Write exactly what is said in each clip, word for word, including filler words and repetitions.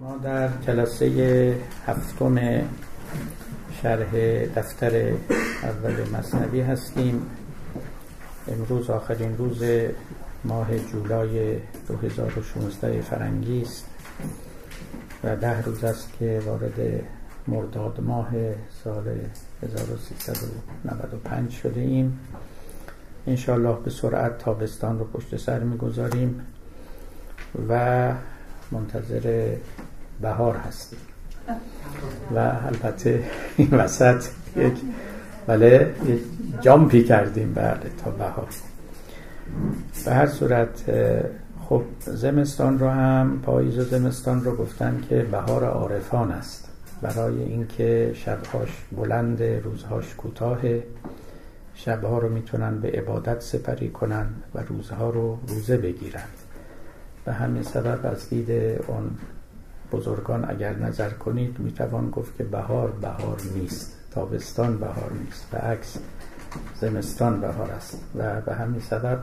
ما در جلسه هفتم شرح دفتر اول مثنوی هستیم. امروز آخرین روز ماه جولای دو هزار و شانزده فرنگی است و ده روز است که وارد مرداد ماه سال هزار و سیصد و نود و پنج شده ایم. انشالله به سرعت تابستان رو پشت سر میگذاریم و منتظر بهار هستیم و البته این وسط یک بله یک جامپی کردیم بعد تا بهار. به هر صورت خب زمستان رو هم پاییز و زمستان رو گفتن که بهار عارفان است، برای اینکه شبهاش بلند، روزهاش کوتاه. شبها رو میتونن به عبادت سپری کنن و روزها رو روزه بگیرن. به همین سبب از دید اون بزرگان اگر نظر کنید میتوان گفت که بهار بهار نیست، تابستان بهار نیست، به عکس زمستان بهار است و به همین سبب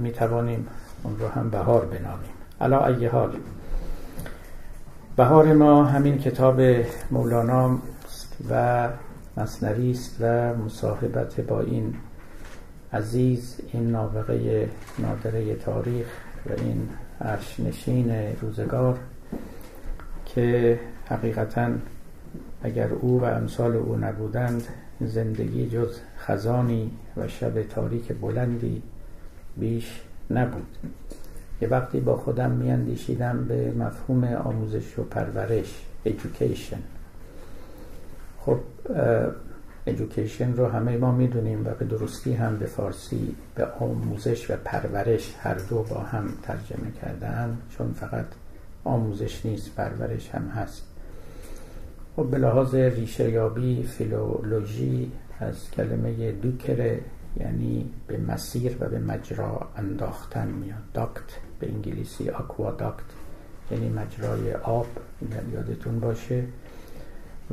میتوانیم اون رو هم بهار بنامیم. علا ای حال، بهار ما همین کتاب مولانا و مثنوی است و مصاحبت با این عزیز، این نابغه نادره تاریخ و این عرشنشین روزگار که حقیقتاً اگر او و امثال او نبودند زندگی جز خزانی و شب تاریک بلندی بیش نبود. یه وقتی با خودم میاندیشیدم به مفهوم آموزش و پرورش، education. خب education رو همه ما میدونیم و به درستی هم به فارسی به آموزش و پرورش هر دو با هم ترجمه کردن، چون فقط آموزش نیست، پرورش هم هست. خب به لحاظ ریشه یابی فیلولوژی از کلمه دوکره، یعنی به مسیر و به مجرا انداختن میاد. داکت به انگلیسی آکوا داکت یعنی مجرای آب، یادتون باشه،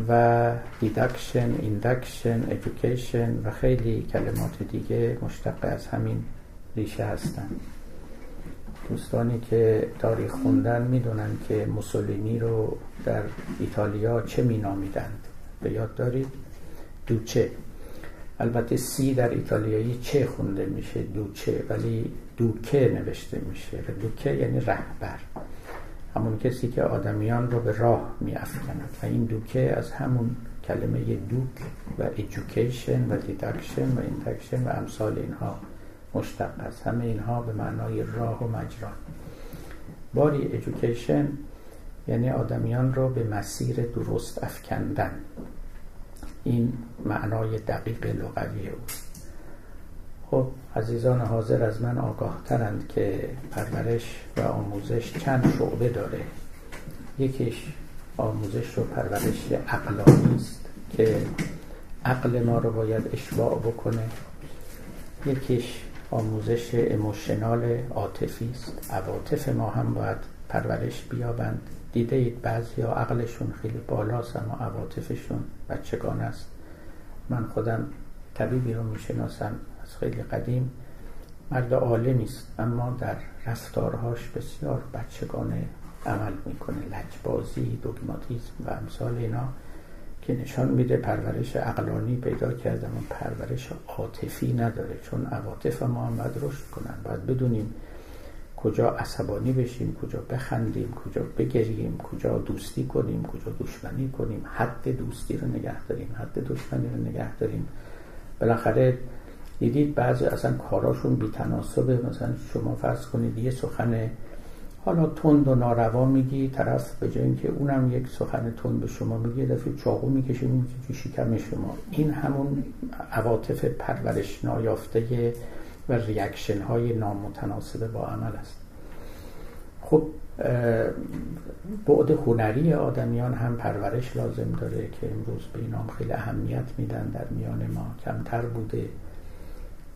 و دیدکشن، ایندکشن، ایژوکیشن و خیلی کلمات دیگه مشتق از همین ریشه هستن. دوستانی که تاریخ خوندن میدونن که موسولینی رو در ایتالیا چه مینامیدند؟ به یاد دارید؟ دوچه. البته سی در ایتالیایی چه خونده میشه، دوچه، ولی دوکه نوشته میشه. دوکه یعنی رهبر، همون کسی که آدمیان رو به راه می‌افکند و این دوکه از همون کلمه دوک و ایژوکیشن و دیدکشن و ایندکشن و امثال اینها مشتق است. همه اینها به معنای راه و مجرا. باری ایژوکیشن یعنی آدمیان رو به مسیر درست افکندن، این معنای دقیق لغوی اوست. خب عزیزان حاضر از من آگاه ترند که پرورش و آموزش چند شعبه داره. یکیش آموزش و پرورش عقلانی است که عقل ما رو باید اشباع بکنه. یکیش آموزش ایموشنال عاطفی است، عواطف ما هم باید پرورش بیابند. دیده اید بعضیا عقلشون خیلی بالاست اما عواطفشون بچگانه است. من خودم طبیبی رو میشناسم از خیلی قدیم، مرد عالمی است اما در رفتارهاش بسیار بچگانه عمل میکنه، لجبازی، دوگماتیسم و امثال اینا، که نشان میده پرورش عقلانی پیدا کرده اما پرورش عاطفی نداره. چون عواطف ما هم باید رشد کنن، باید بدونیم کجا عصبانی بشیم، کجا بخندیم، کجا بگریم، کجا دوستی کنیم، کجا دشمنی کنیم، حد دوستی رو نگه داریم، حد دشمنی رو نگه داریم. بالاخره دیدید بعضی اصلا کاراشون بی‌تناسبه. مثلا شما فرض کنید یه سخن حالا تند و ناروا میگی، طرف به جای اینکه اونم یک سخن تند به شما میگه دفعه چاقو میکشه میگه تو شکم شما. این همون عواطف پرورش نایافته و ریاکشن های نامتناسب با عمل است. خب بعد هنری آدمیان هم پرورش لازم داره که امروز به اینا خیلی اهمیت میدن، در میان ما کمتر بوده،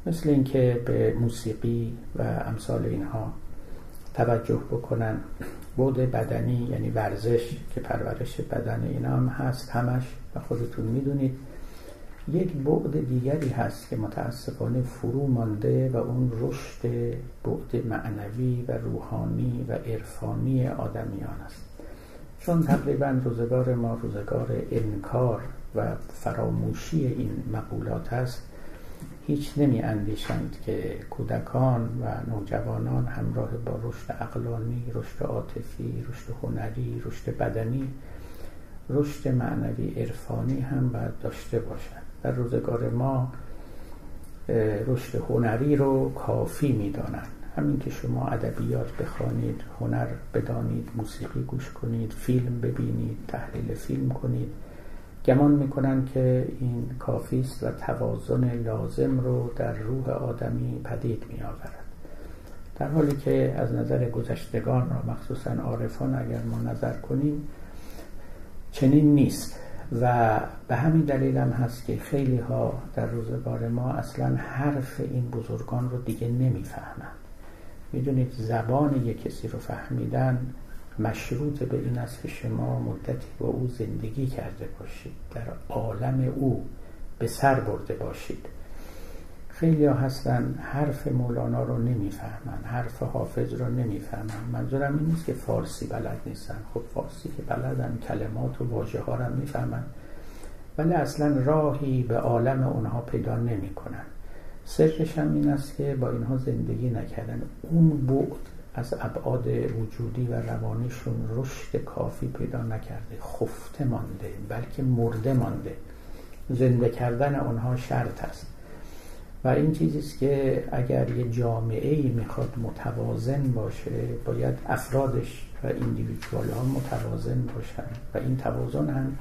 مثل اینکه به موسیقی و امثال اینها توجه بکنن. بعد بدنی یعنی ورزش، که پرورش بدن اینا هم هست همش و خودتون میدونید. یک بعد دیگری هست که متاسفانه فرو مانده و اون رشد بعد معنوی و روحانی و عرفانی آدمیان است. چون تقریبا روزگار ما روزگار انکار و فراموشی این مقولات است، هیچ نمی اندیشند که کودکان و نوجوانان همراه با رشد عقلانی، رشد عاطفی، رشد هنری، رشد بدنی، رشد معنوی عرفانی هم باید داشته باشند. در روزگار ما رشد هنری رو کافی می دانند. همین که شما ادبیات بخوانید، هنر بدانید، موسیقی گوش کنید، فیلم ببینید، تحلیل فیلم کنید، گمان میکنن که این کافی است و توازن لازم رو در روح آدمی پدید میآورد، در حالی که از نظر گذشتگان و مخصوصا عارفان اگر ما نظر کنیم چنین نیست. و به همین دلیل هم هست که خیلی ها در روزگار ما اصلا حرف این بزرگان رو دیگه نمیفهمند. میدونید زبان یک کسی رو فهمیدن مشروط به این است که شما مدتی با او زندگی کرده باشید، در عالم او به سر برده باشید. خیلی ها هستن حرف مولانا رو نمیفهمن، حرف حافظ رو نمیفهمن. منظورم این نیست که فارسی بلد نیستن، خب فارسی که بلدن، کلمات و واژه ها رو میفهمن، ولی اصلا راهی به عالم اونها پیدا نمیکنن. سرش هم این است که با اینها زندگی نکردن. اون بود از ابعاد وجودی و روانیشون رشد کافی پیدا نکرده، خفته مانده، بلکه مرده مانده. زنده کردن آنها شرط است و این چیزیست که اگر یه جامعه‌ای میخواد متوازن باشه باید افرادش و ایندیویدوال‌ها متوازن باشن و این توازن هم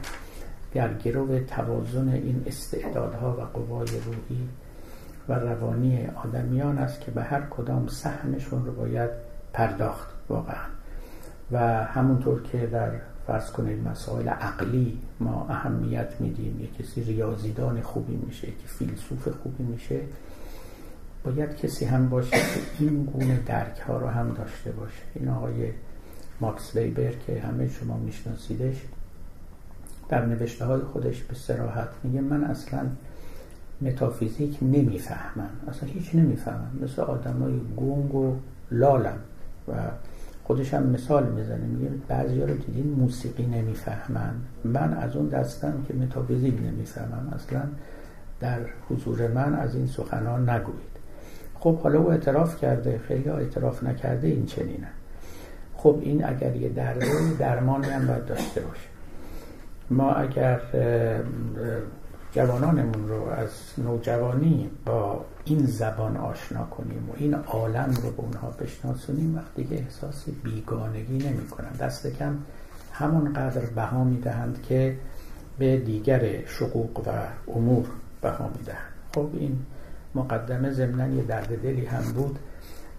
در گروه توازن این استعدادها و قوای روحی و روانی آدمیان است که به هر کدام سهمشون رو باید پرداخت واقعا. و همونطور که در فرض کنید مسائل عقلی ما اهمیت میدیم، یک کسی ریاضیدان خوبی میشه، یک فیلسوف خوبی میشه، باید کسی هم باشه که این گونه درک ها رو هم داشته باشه. این آقای ماکس وبر که همه شما میشناسیدش، در نوشته های خودش به صراحت میگه من اصلا متافیزیک نمیفهمم، اصلا هیچ نمیفهمم، مثل آدمای گنگ و لالم. و خودش هم مثال میزنه، میگه بعضی ها رو دیدین موسیقی نمیفهمن، من از اون دستم که متافیزیک نمیفهمم، اصلا در حضور من از این سخنان نگوید. خب حالا او اعتراف کرده، خیلی ها اعتراف نکرده این چنینه. خب این اگر یه درده درمانی هم باید داشته باشه. ما اگر جوانانمون رو از نوجوانی با این زبان آشنا کنیم و این عالم رو به اونها بشناسونیم، وقتی که احساس بیگانگی نمی کنن، دست کم همونقدر بها می دهند که به دیگر شقوق و امور بها می دهند. خب این مقدمه ضمناً یه درد دلی هم بود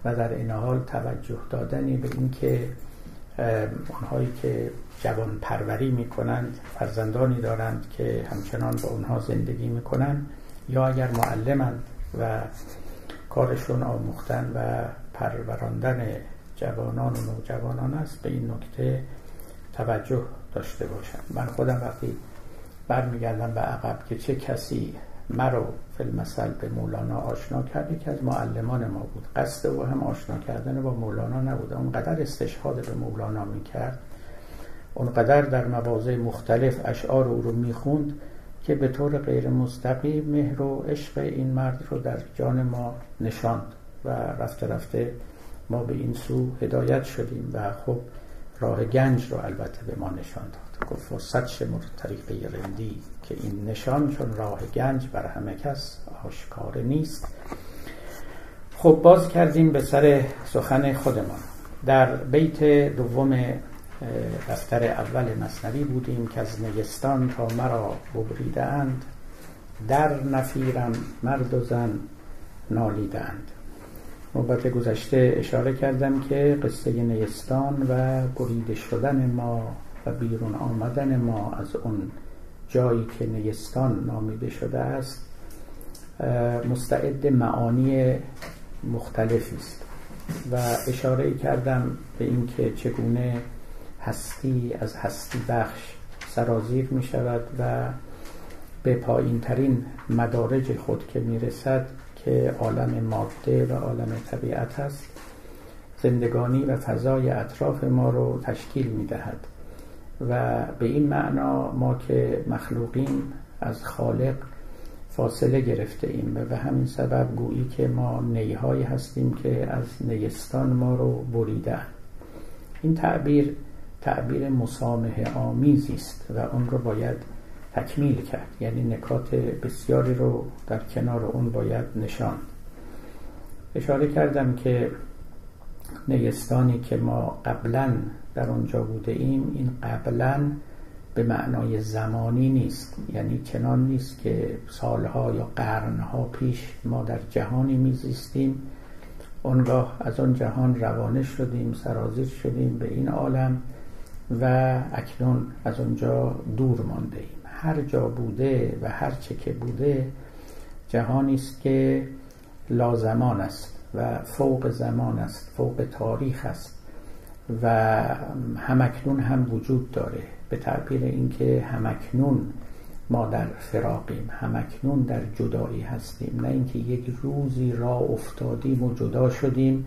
و در این حال توجه دادنی به این که اونهایی که جوان پروری می کنند فرزندانی دارند که همچنان با اونها زندگی می کنند، یا اگر معلمند و کارشون آموختن و پروراندن جوانان و نوجوانان است، به این نکته توجه داشته باشم. من خودم وقتی برمیگردم به عقب که چه کسی مرا فی المثل به مولانا آشنا کرده، که از معلمان ما بود. قصد او هم آشنا کردن با مولانا نبود، اونقدر استشهاد به مولانا میکرد، اونقدر در مواضع مختلف اشعار او رو میخوند که به طور غیر مستقیم مهر و عشق این مرد رو در جان ما نشاند و رفته رفته ما به این سو هدایت شدیم و خب راه گنج رو البته به ما نشان داد. گفت فرصت شمر طریق رندی که این نشان چون راه گنج بر همه کس آشکار نیست. خب باز کردیم به سر سخن خودمان. در بیت دوم دفتر اول مثنوی بودیم که از نیستان تا مرا ببریده اند، در نفیرم مرد و زن نالیده اند. نوبت گذشته اشاره کردم که قصه نیستان و بریده شدن ما و بیرون آمدن ما از اون جایی که نیستان نامیده شده است مستعد معانی مختلفی است و اشاره کردم به اینکه چگونه هستی از هستی بخش سرازیر می شود و به پایین ترین مدارج خود که می رسد که عالم ماده و عالم طبیعت است، زندگانی و فضای اطراف ما رو تشکیل می دهد و به این معنا ما که مخلوقیم از خالق فاصله گرفته ایم و به همین سبب گویی که ما نیهایی هستیم که از نیستان ما رو بریدن. این تعبیر تعبیر مسامحه آمیزی است و اون رو باید تکمیل کرد، یعنی نکات بسیاری رو در کنار اون باید نشان. اشاره کردم که نیستانی که ما قبلا در اونجا بوده ایم، این قبلا به معنای زمانی نیست، یعنی چنان نیست که سالها یا قرنها پیش ما در جهانی میزیستیم، اونگاه از اون جهان روانه شدیم، سرازیر شدیم به این عالم و اکنون از اونجا دور مانده ایم. هر جا بوده و هر چه که بوده جهانی است که لازمان است و فوق زمان است، فوق تاریخ است و همکنون هم وجود داره، به تعبیر اینکه همکنون ما در فراقیم، همکنون در جدایی هستیم، نه اینکه یک روزی را افتادیم و جدا شدیم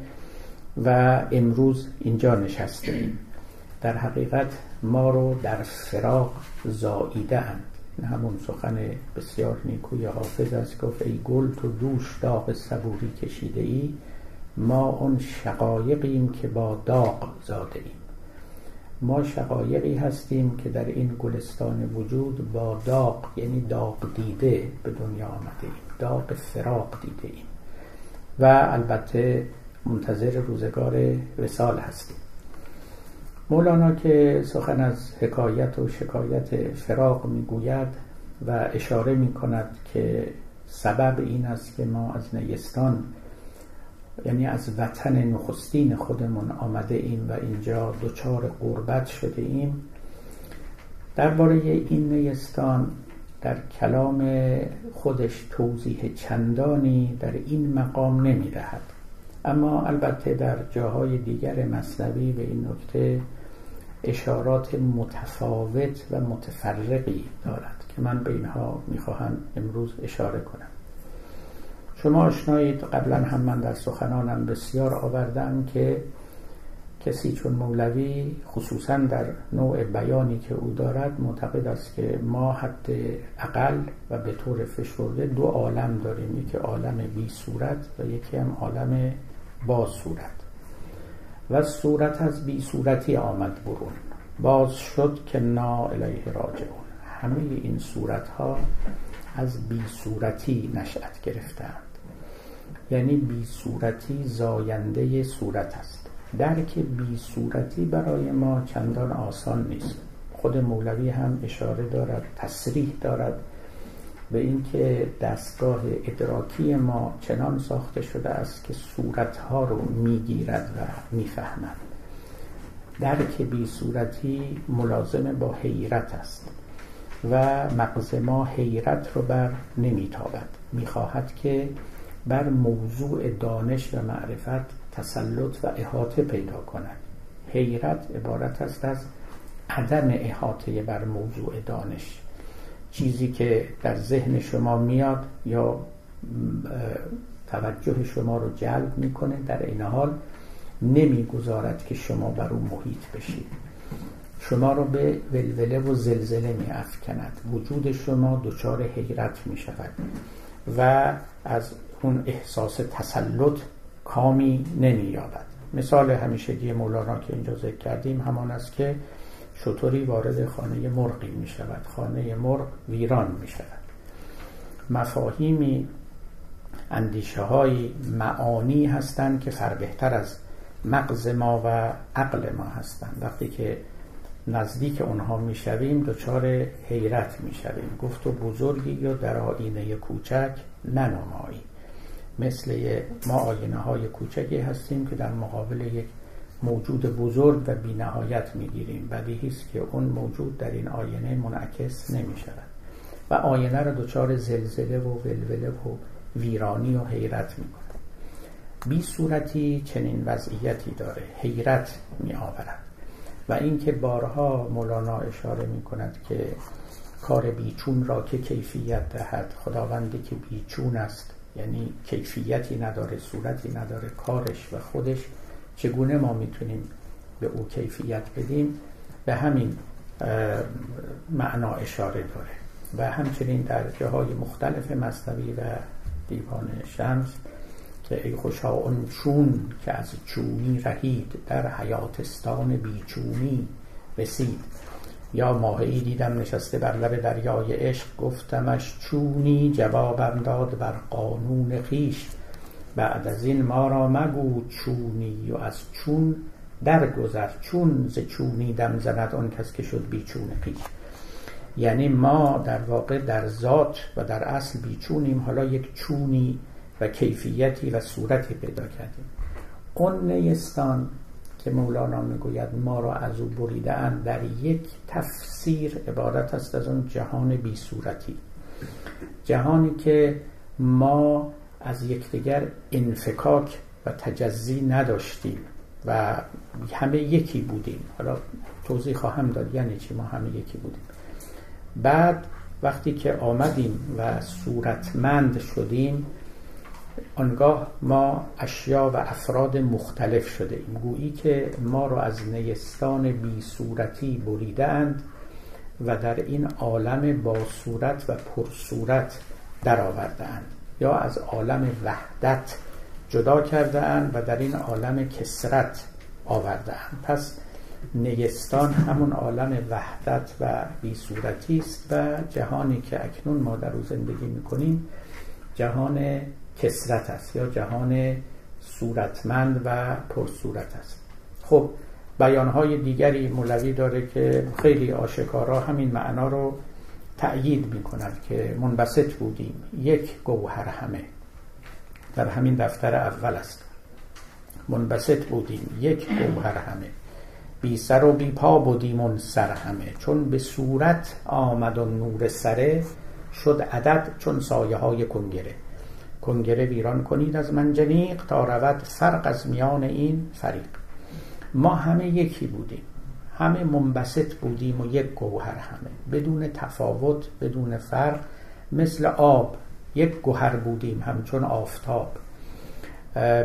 و امروز اینجا نشستیم. در حقیقت ما رو در فراق زاییده اند. همون سخن بسیار نیکوی حافظ است، گفت ای گل تو دوش داغ صبوری کشیده ای، ما اون شقایقیم که با داغ زاده ایم. ما شقایقی هستیم که در این گلستان وجود با داغ، یعنی داغ دیده، به دنیا آمده ایم، داغ فراق دیده ایم و البته منتظر روزگار وصال هستیم. مولانا که سخن از حکایت و شکایت فراق میگوید و اشاره میکند که سبب این است که ما از نیستان، یعنی از وطن نخستین خودمون آمده ایم و اینجا دوچار غربت شده ایم، درباره این نیستان در کلام خودش توضیح چندانی در این مقام نمیدهد. اما البته در جاهای دیگر مثنوی به این نکته اشارات متفاوت و متفرقی دارد که من به اینها میخواهم امروز اشاره کنم. شما آشنایید، قبلا هم من در سخنانم بسیار آوردم که کسی چون مولوی خصوصا در نوع بیانی که او دارد معتقد است که ما حد اقل و به طور فشرده دو عالم داریم، یکی عالم بی صورت و یکی هم عالم با صورت، و صورت از بی صورتی آمد برون، باز شد که نا الیه راجعون. همه این صورت ها از بی صورتی نشأت گرفتند، یعنی بی صورتی زاینده صورت است. درک بی صورتی برای ما چندان آسان نیست. خود مولوی هم اشاره دارد، تصریح دارد به اینکه دستگاه ادراکی ما چنان ساخته شده است که صورتها رو میگیرد و میفهمد. درک بی صورتی ملازم با حیرت است و مغز ما حیرت رو بر نمیتابد، میخواهد که بر موضوع دانش و معرفت تسلط و احاطه پیدا کند. حیرت عبارت است از عدم احاطه بر موضوع دانش. چیزی که در ذهن شما میاد یا توجه شما رو جلب میکنه، در این حال نمیگذارد که شما بر اون محیط بشید، شما رو به ولوله و زلزله میافکند، وجود شما دچار حیرت میشود و از اون احساس تسلط کامی نمی‌یابد. مثال همیشگی مولانا که اینجا ذکر کردیم همان است که شتری وارد خانه مرغی می شود، خانه مرغ ویران می شود. مفاهیمی، اندیشه های معانی هستند که فربهتر از مغز ما و عقل ما هستند. وقتی که نزدیک اونها می شویم دچار حیرت می شویم. گفت و بزرگی یا در آینه کوچک ننمایی. مثل ما آینه های کوچکی هستیم که در مقابل یک موجود بزرگ و بی نهایت می گیریم. بدیهی است که اون موجود در این آینه منعکس نمی شود و آینه را دچار زلزله و ولوله و ویرانی و حیرت می کند. بی صورتی چنین وضعیتی داره، حیرت می آورد. و اینکه بارها مولانا اشاره می کند که کار بیچون را که کیفیت دهد، خداوندی که بیچون است، یعنی کیفیتی نداره، صورتی نداره کارش و خودش، چگونه ما میتونیم به او کیفیت بدیم؟ به همین معنا اشاره داره و همچنین در جاهای مختلف مثنوی و دیوان شمس که ای خوشا اون چون که از چونی رهید در حیاتستان بیچونی رسید. یا ماهی دیدم نشسته بر لب دریای عشق، گفتمش چونی جوابم داد بر قانون خویش. بعد از این ما را مگو چونی و از چون درگذر، چون ز چونی دم زند آن کس که شد بیچون خویش. یعنی ما در واقع در ذات و در اصل بیچونیم، حالا یک چونی و کیفیتی و صورتی پیدا کردیم. اون نیستان که مولانا میگوید ما را از او بریده‌اند، در یک تفسیر عبارت است از اون جهان بی صورتی، جهانی که ما از یکدیگر انفکاک و تجزی نداشتیم و همه یکی بودیم. حالا توضیح خواهم داد یعنی چی ما همه یکی بودیم. بعد وقتی که آمدیم و صورتمند شدیم، آنگاه ما اشیا و افراد مختلف شده ایم. گویی که ما را از نیستان بی صورتی بریدند و در این عالم با صورت و پرصورت درآوردند، یا از عالم وحدت جدا کردند و در این عالم کسرت آوردند. پس نیستان همون عالم وحدت و بی صورتی است و جهانی که اکنون ما در او زندگی می‌کنیم جهان کسرت است یا جهان صورتمند و پرصورت است. خب بیانهای دیگری مولوی داره که خیلی آشکارا همین معنا رو تأیید می‌کند که منبسط بودیم یک گوهر همه، در همین دفتر اول است. منبسط بودیم یک گوهر همه، بی سر و بی پا بودیم اون سر همه. چون به صورت آمد و نور سره، شد عدد چون سایه های کنگره. کنگره ویران کنید از منجنیق، تا رود فرق از میان این فریق. ما همه یکی بودیم، همه منبسط بودیم و یک گوهر همه، بدون تفاوت، بدون فرق. مثل آب یک گوهر بودیم همچون آفتاب،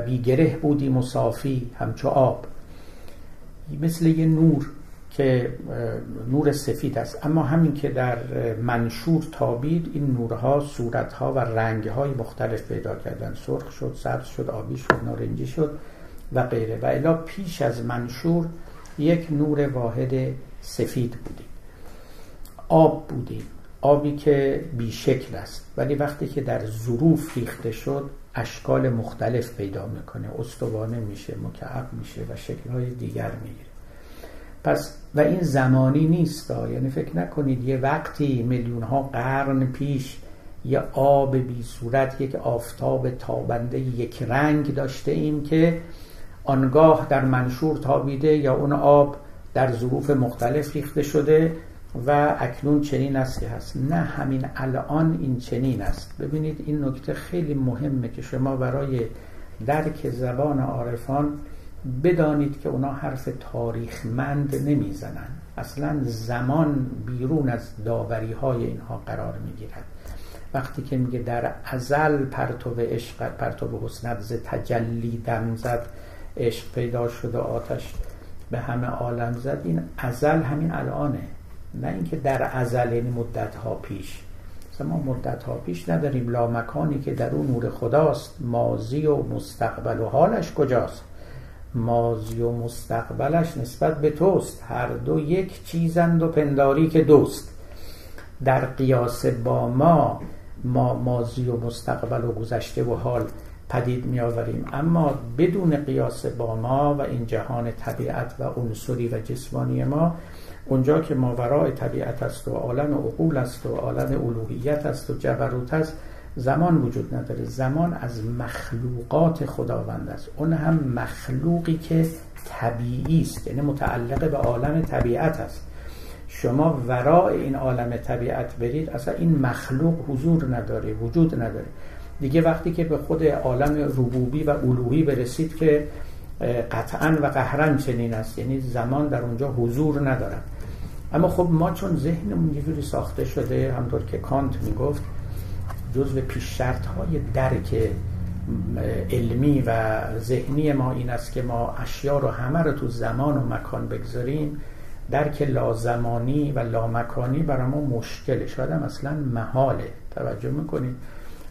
بیگره بودیم و صافی همچون آب. مثل یه نور که نور سفید است، اما همین که در منشور تابید، این نورها صورتها و رنگهای مختلف پیدا کردن، سرخ شد، سبز شد، آبی شد، نارنجی شد و غیره. و الا پیش از منشور یک نور واحد سفید بودیم، آب بودیم، آبی که بیشکل است، ولی وقتی که در ظروف ریخته شد اشکال مختلف پیدا میکنه، استوانه میشه، مکعب میشه و شکلهای دیگر میگیره. پس و این زمانی نیست، یعنی فکر نکنید یه وقتی میلیون ها قرن پیش یه آب بی صورت، یک آفتاب تابنده یک رنگ داشته ایم که آنگاه در منشور تابیده یا اون آب در ظروف مختلف ریخته شده و اکنون چنین است که هست. نه، همین الان این چنین است. ببینید این نکته خیلی مهمه که شما برای درک زبان عارفان بدانید که اونا حرف تاریخمند نمیزنن. اصلا زمان بیرون از داوری های اینها قرار میگیرد. وقتی که میگه در ازل پرتو عشق، پرتو حسنت ز تجلی دم زد، عشق پیدا شد و آتش به همه عالم زد، این ازل همین الانه، نه اینکه در ازل یعنی مدت ها پیش. مثلا ما مدت ها پیش نداریم، لا مکانی که در اون نور خداست. ماضی و مستقبل و حالش کجاست؟ ماضی و مستقبلش نسبت به توست، هر دو یک چیزند و پنداری که دوست. در قیاس با ما، ما ماضی و مستقبل و گذشته و حال پدید می آوریم، اما بدون قیاس با ما و این جهان طبیعت و عنصری و جسمانی ما، اونجا که ماورای طبیعت است و عالم عقول است و عالم الوهیت است و جبروت است، زمان وجود نداره. زمان از مخلوقات خداوند است، اون هم مخلوقی که طبیعی است، یعنی متعلق به عالم طبیعت است. شما ورای این عالم طبیعت برید، اصلا این مخلوق حضور نداره، وجود نداره. دیگه وقتی که به خود عالم ربوبی و الوهی برسید که قطعاً و قهرن چنین است، یعنی زمان در اونجا حضور ندارد. اما خب ما چون ذهنمون یه جوری ساخته شده، همطور که کانت میگفت جزو پیش شرط های درک علمی و ذهنی ما این است که ما اشیا رو همه رو تو زمان و مکان بگذاریم درک لازمانی و لامکانی برای ما مشکله، شاید هم اصلا محاله. توجه میکنید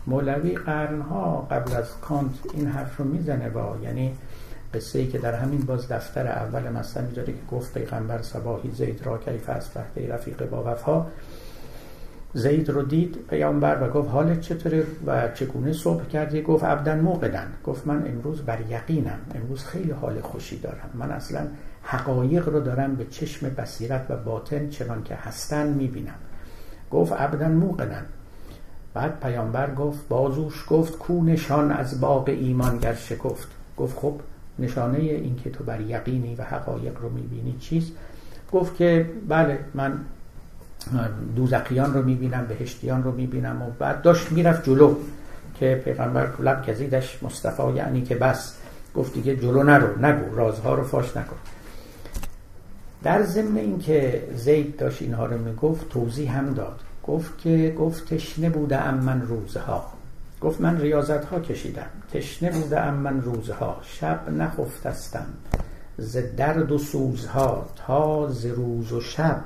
مولوی قرنها قبل از کانت این حرف رو میزنه، با یعنی قصه ای که در همین باز دفتر اول مثلا میذاره که گفت پیغمبر صباحی زید را کیف اصبحت ای رفیق با وفا. زید رو دید پیامبر و گفت حالت چطوره و چگونه صبح کردی؟ گفت عبدا موقدا، گفت من امروز بر یقینم، امروز خیلی حال خوشی دارم، من اصلا حقایق رو دارم به چشم بصیرت و باطن چنان که هستن میبینم. گفت عبدا موقدا. بعد پیامبر گفت بازوش گفت کو نشان از باغ ایمان گر شکفت. گفت خب نشانه این که تو بر یقینی و حقایق رو میبینی چیست؟ گفت که بله من دوزخیان رو میبینم، بهشتیان رو میبینم. و بعد داشت میرفت جلو که پیغمبر لب گزیدش مصطفی یعنی که بس، گفت دیگه جلو نرو، نگو رازها رو فاش نکن. در ضمن این که زید داشت اینها رو میگفت توضیح هم داد، گفت که گفت تشنه بوده ام من روزها، گفت من ریاضت ها کشیدم، تشنه بوده ام من روزها، شب نخفتستم ز درد و سوزها تا ز روز و شب.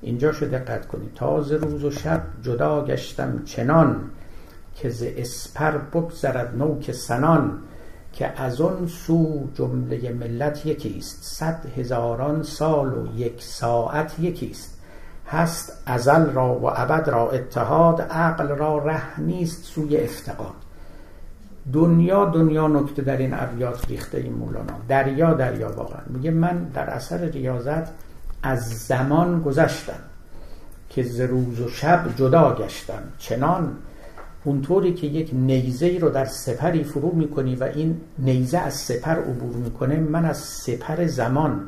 اینجا شو دقت کنی، تا ز روز و شب جدا گشتم چنان که ز اسپر بگذرد نوک سنان، که از اون سو جمله ملت یکیست، صد هزاران سال و یک ساعت یکیست، هست ازل را و ابد را اتحاد، عقل را ره نیست سوی افتقاد. دنیا دنیا نکته در این ابیات ریخته این مولانا، دریا دریا واقعا. میگه من در اثر ریاضت از زمان گذشتم که ز روز و شب جدا گشتم چنان، اونطوری که یک نیزه‌ای رو در سپری فرو می‌کنی و این نیزه از سپر عبور می‌کنه، من از سپر زمان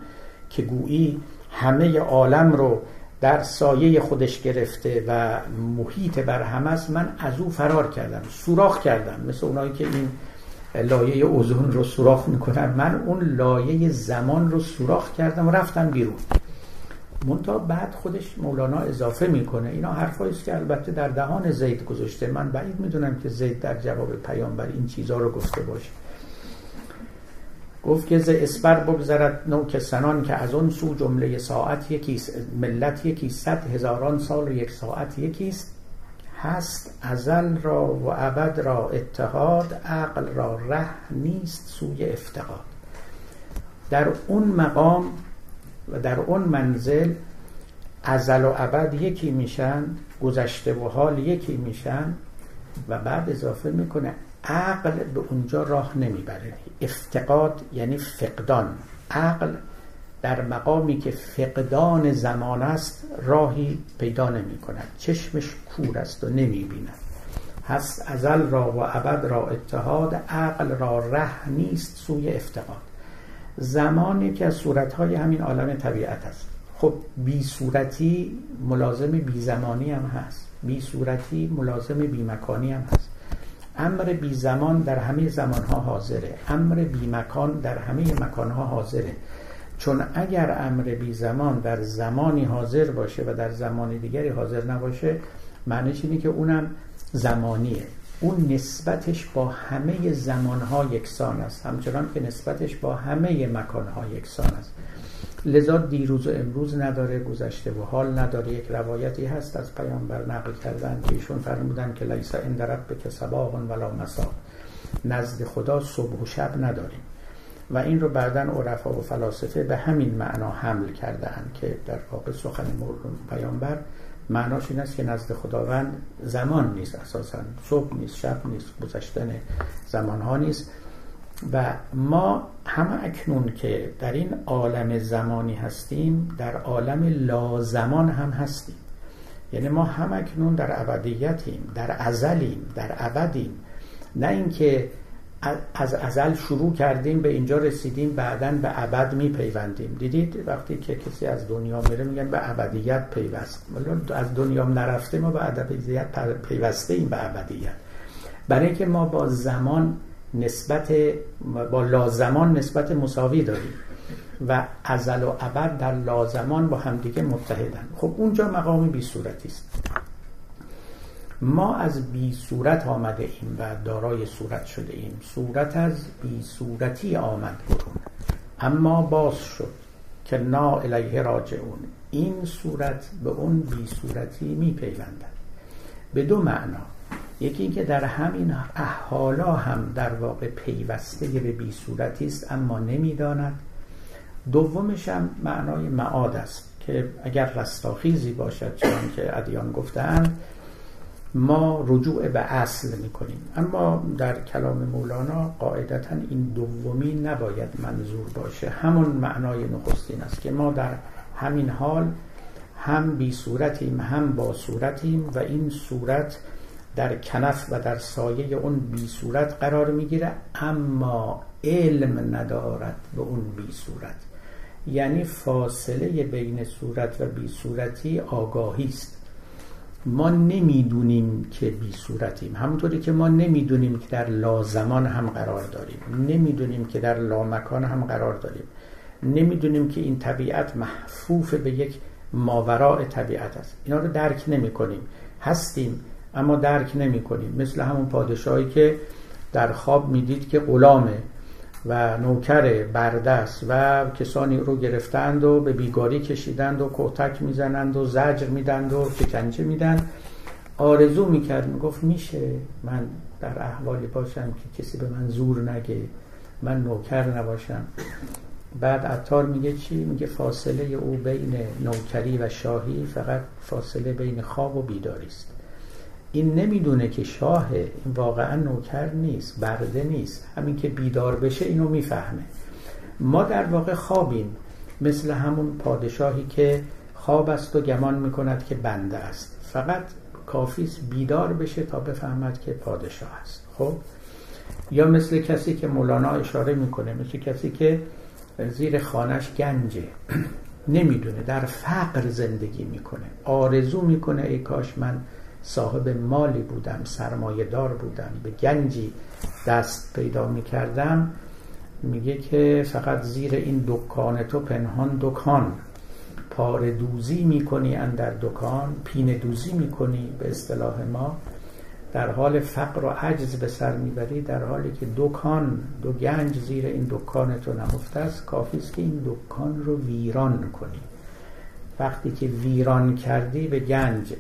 که گویی همه عالم رو در سایه خودش گرفته و محیط بر هم است، من از او فرار کردم، سوراخ کردم، مثل اونایی که این لایه اوزون رو سوراخ می‌کنن، من اون لایه زمان رو سوراخ کردم و رفتم بیرون. منتها بعد خودش مولانا اضافه میکنه، اینا حرفایی است که البته در دهان زید گذاشته، من بعید میدونم که زید در جواب پیامبر این چیزا رو گفته باشه. گفت که ز اسپر بگذرد نوک سنان، که از اون سو جمله ساعت یکیست، ملت یکیست، صد هزاران سال و یک ساعت یکیست، هست ازل را و ابد را اتحاد، عقل را ره نیست سوی افتقاد. در اون مقام و در اون منزل ازل و ابد یکی میشن، گذشته و حال یکی میشن، و بعد اضافه میکنه عقل به اونجا راه نمیبره. افتقاد یعنی فقدان، عقل در مقامی که فقدان زمان است راهی پیدا نمیکنه، چشمش کور است و نمیبیند. هست ازل را و ابد را اتحاد، عقل را ره نیست سوی افتقاد. زمانی که از صورت‌های همین عالم طبیعت است. خب بی صورتی ملازم بی زمانی هم هست، بی صورتی ملازم بی مکانی هم هست. امر بی زمان در همه زمان‌ها حاضره، امر بی مکان در همه مکان‌ها حاضره. چون اگر امر بی زمان در زمانی حاضر باشه و در زمان دیگری حاضر نباشه، معنیش اینه که اونم زمانیه. اون نسبتش با همه زمانها یکسان است، همچنان که نسبتش با همه مکانها یکسان است. لذا دیروز و امروز نداره، گذشته و حال نداره. یک روایتی هست از پیامبر نقل کردن که ایشون فرمودن که لیس عند ربک صباح ولا مساء، نزد خدا صبح و شب نداریم. و این رو بعداً عرفا و فلاسفه به همین معنا حمل کرده‌اند که در واقع سخن پیامبر معناش این است که نزد خداوند زمان نیست، اساساً صبح نیست، شب نیست، گذشتن زمانها نیست. و ما هم اکنون که در این عالم زمانی هستیم، در عالم لازمان هم هستیم، یعنی ما هم اکنون در ابدیتیم، در ازلیم، در ابدیم، نه اینکه از ازل شروع کردیم به اینجا رسیدیم بعداً به ابد میپیوندیم. دیدید وقتی که کسی از دنیا میره میگن به ابدیت پیوست، ولی از دنیا نرفته ما به ابدیت پیوسته ایم، به ابدیت، برای که ما با زمان نسبت، با لازمان نسبت مساوی داریم و ازل و ابد در لازمان با همدیگه متحدن. خب اونجا مقام بی صورتی است. ما از بی صورت آمده ایم و دارای صورت شده ایم، صورت از بی صورتی آمد برون اما باز شد، که نا الیه راجعون، این صورت به اون بی صورتی میپیوندد به دو معنا. یکی این که در همین احالا هم در واقع پیوسته به بی صورتی است اما نمیداند. دومش هم معنای معاد است که اگر رستاخیزی باشد چون که ادیان گفتند ما رجوع به اصل میکنیم، اما در کلام مولانا قاعدتا این دومی نباید منظور باشه، همون معنای نخستین است که ما در همین حال هم بی صورتیم هم با صورتیم و این صورت در کنف و در سایه اون بی صورت قرار میگیره اما علم ندارد به اون بی صورت، یعنی فاصله بین صورت و بی صورتی آگاهی است. ما نمیدونیم که بی صورتیم، همونطوری که ما نمیدونیم که در لازمان هم قرار داریم، نمیدونیم که در لامکان هم قرار داریم، نمیدونیم که این طبیعت محفوف به یک ماوراء طبیعت است. اینا رو درک نمی کنیم، هستیم اما درک نمی کنیم. مثل همون پادشاهی که در خواب میدید که غلامه و نوکر بردست و کسانی رو گرفتند و به بیگاری کشیدند و کتک میزنند و زجر میدند و شکنجه میدند، آرزو میکرد، میگفت میشه من در احوالی باشم که کسی به من زور نگه، من نوکر نباشم. بعد عطار میگه چی؟ میگه فاصله او بین نوکری و شاهی فقط فاصله بین خواب و بیداری است. این نمیدونه که شاه واقعا نوکر نیست، برده نیست، همین که بیدار بشه اینو میفهمه. ما در واقع خوابیم، مثل همون پادشاهی که خواب است و گمان میکند که بنده است، فقط کافیست بیدار بشه تا بفهمد که پادشاه است. خب یا مثل کسی که مولانا اشاره میکنه، مثل کسی که زیر خانه‌اش گنجه، نمیدونه، در فقر زندگی میکنه، آرزو میکنه ای کاش من صاحب مالی بودم، سرمایه دار بودم، به گنجی دست پیدا میکردم. میگه که فقط زیر این دکان تو پنهان دکان، پاره دوزی میکنی اندر دکان، پینه دوزی میکنی به اصطلاح ما، در حال فقر و عجز به سر میبری، در حالی که دکان دو گنج زیر این دکان تو نهفته است، کافیست که این دکان رو ویران کنی. وقتی که ویران کردی به گنج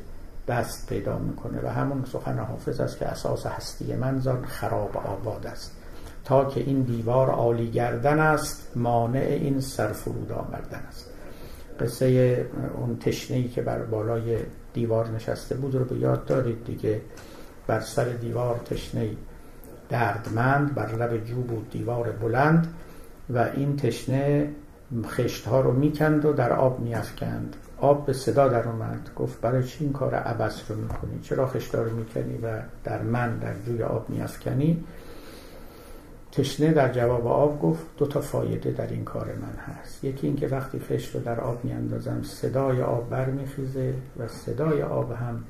دست پیدا میکنه و همون سخن حافظ است که اساس هستی من زان خراب آباد است، تا که این دیوار عالی گردن است، مانع این سرفرود آوردن است. قصه اون تشنه‌ای که بر بالای دیوار نشسته بود رو به یاد دارید دیگه، بر سر دیوار تشنه‌ای دردمند، بر لب جو بود دیوار بلند و این تشنه خشت‌ها رو میکند و در آب میافکند. آب به صدا در اومد، گفت برای چی این کار عبث رو میکنی؟ چرا خشت‌ها رو میکنی و در من در جوی آب میافکنی؟ تشنه در جواب آب گفت دو تا فایده در این کار من هست، یکی این که وقتی خشت رو در آب میاندازم صدای آب برمیخیزه و صدای آب هم